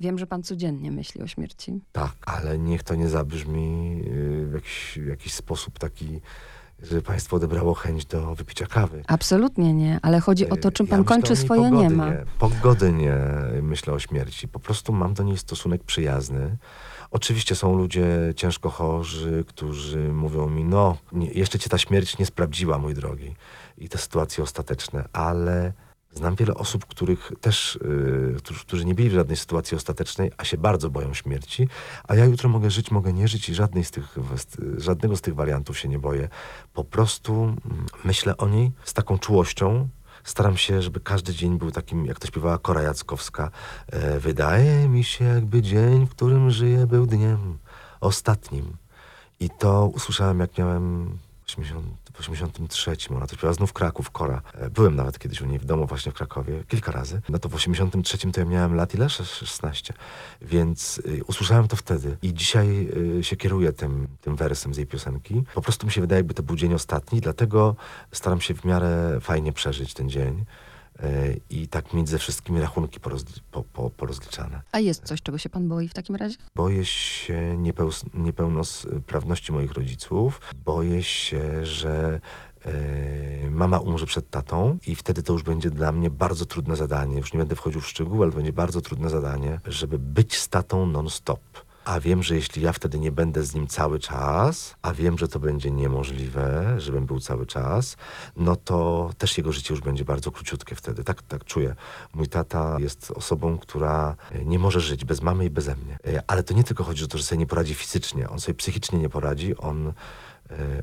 Wiem, że pan codziennie myśli o śmierci. Tak, ale niech to nie zabrzmi w jakiś, w jakiś sposób taki, że państwo odebrało chęć do wypicia kawy. Absolutnie nie, ale chodzi o to, czym pan ja kończy swoje pogody, nie ma. Nie. Pogody nie myślę o śmierci. Po prostu mam do niej stosunek przyjazny. Oczywiście są ludzie ciężko chorzy, którzy mówią mi, no, nie, jeszcze cię ta śmierć nie sprawdziła, mój drogi. I te sytuacje ostateczne, ale znam wiele osób, których też, yy, którzy nie byli w żadnej sytuacji ostatecznej, a się bardzo boją śmierci, a ja jutro mogę żyć, mogę nie żyć i żadnej z tych, żadnego z tych wariantów się nie boję. Po prostu myślę o niej z taką czułością. Staram się, żeby każdy dzień był takim, jak to śpiewała Kora Jackowska. E, wydaje mi się, jakby dzień, w którym żyję, był dniem ostatnim. I to usłyszałem, jak miałem w osiemdziesiątym trzecim ona to śpiewa znów Kraków, Kora. Byłem nawet kiedyś u niej w domu właśnie w Krakowie, kilka razy. No to w osiemdziesiątym trzecim to ja miałem lat ile? szesnaście. Więc usłyszałem to wtedy i dzisiaj się kieruję tym, tym wersem z jej piosenki. Po prostu mi się wydaje, jakby to był dzień ostatni, dlatego staram się w miarę fajnie przeżyć ten dzień i tak mieć ze wszystkimi rachunki porozli- po, po, porozliczane. A jest coś, czego się pan boi w takim razie? Boję się niepeł- niepełnosprawności moich rodziców. Boję się, że yy, mama umrze przed tatą i wtedy to już będzie dla mnie bardzo trudne zadanie. Już nie będę wchodził w szczegóły, ale będzie bardzo trudne zadanie, żeby być z tatą non-stop. A wiem, że jeśli ja wtedy nie będę z nim cały czas, a wiem, że to będzie niemożliwe, żebym był cały czas, no to też jego życie już będzie bardzo króciutkie wtedy. Tak, tak czuję. Mój tata jest osobą, która nie może żyć bez mamy i beze mnie. Ale to nie tylko chodzi o to, że sobie nie poradzi fizycznie. On sobie psychicznie nie poradzi. On,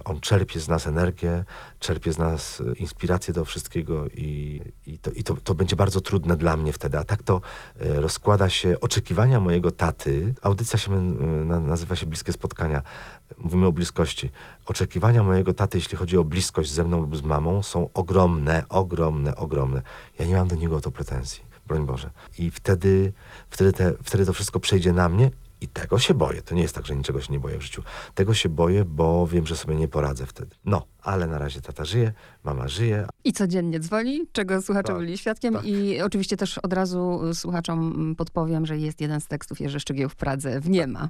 on czerpie z nas energię, czerpie z nas inspirację do wszystkiego i, i, to, i to, to będzie bardzo trudne dla mnie wtedy. A tak to rozkłada się oczekiwania mojego taty. Audycja się nazywa się Bliskie Spotkania. Mówimy o bliskości. Oczekiwania mojego taty, jeśli chodzi o bliskość ze mną lub z mamą, są ogromne, ogromne, ogromne. Ja nie mam do niego o to pretensji, broń Boże. I wtedy, wtedy, te, wtedy to wszystko przejdzie na mnie i tego się boję. To nie jest tak, że niczego się nie boję w życiu. Tego się boję, bo wiem, że sobie nie poradzę wtedy. No, ale na razie tata żyje, mama żyje. I codziennie dzwoni, czego słuchacze tak, byli świadkiem. Tak. I oczywiście też od razu słuchaczom podpowiem, że jest jeden z tekstów Jerzy Szczygieł w Pradze, w Niema.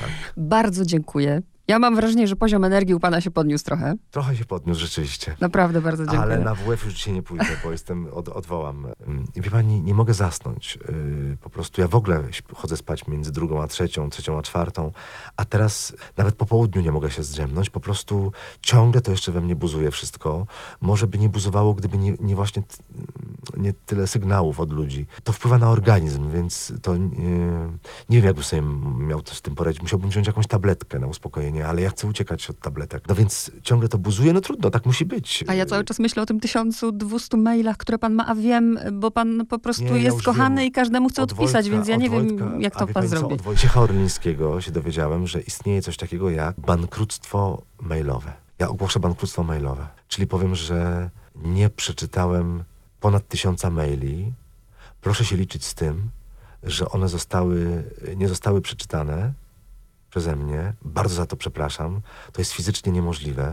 Tak. Bardzo dziękuję. Ja mam wrażenie, że poziom energii u pana się podniósł trochę. Trochę się podniósł, rzeczywiście. Naprawdę bardzo dziękuję. Ale na W F już dzisiaj nie pójdę, bo jestem, od, odwołam. I wie pani, nie mogę zasnąć. Yy, po prostu ja w ogóle chodzę spać między drugą a trzecią, trzecią a czwartą, a teraz nawet po południu nie mogę się zdrzemnąć. Po prostu ciągle to jeszcze we mnie buzuje wszystko. Może by nie buzowało, gdyby nie, nie właśnie t, nie tyle sygnałów od ludzi. To wpływa na organizm, więc to yy, nie wiem, jakbym sobie miał to z tym poradzić. Musiałbym wziąć jakąś tabletkę na uspokojenie. Nie, ale ja chcę uciekać od tabletek. No więc ciągle to buzuje, no trudno, tak musi być. A ja cały czas myślę o tym tysiącu dwustu mailach, które pan ma, a wiem, bo pan po prostu nie, jest ja kochany wiem. I każdemu chce od odpisać, Wojtka, więc ja nie Wojtka, wiem, jak to pan zrobi. Od Wojciecha Orlińskiego się dowiedziałem, że istnieje coś takiego jak bankructwo mailowe. Ja ogłoszę bankructwo mailowe. Czyli powiem, że nie przeczytałem ponad tysiąca maili. Proszę się liczyć z tym, że one zostały, nie zostały przeczytane przeze mnie, bardzo za to przepraszam, to jest fizycznie niemożliwe,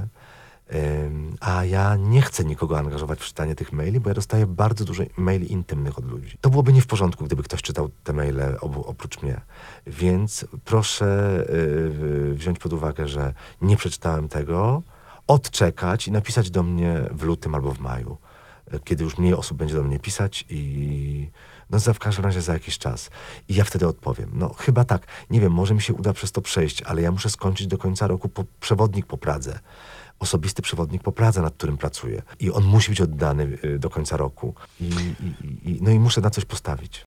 um, a ja nie chcę nikogo angażować w czytanie tych maili, bo ja dostaję bardzo dużo maili intymnych od ludzi. To byłoby nie w porządku, gdyby ktoś czytał te maile obu, oprócz mnie, więc proszę yy, wziąć pod uwagę, że nie przeczytałem tego, odczekać i napisać do mnie w lutym albo w maju, kiedy już mniej osób będzie do mnie pisać i no za w każdym razie za jakiś czas. I ja wtedy odpowiem. No chyba tak. Nie wiem, może mi się uda przez to przejść, ale ja muszę skończyć do końca roku po przewodnik po Pradze. Osobisty przewodnik po Pradze, nad którym pracuję. I on musi być oddany do końca roku. I, i, i, no i muszę na coś postawić.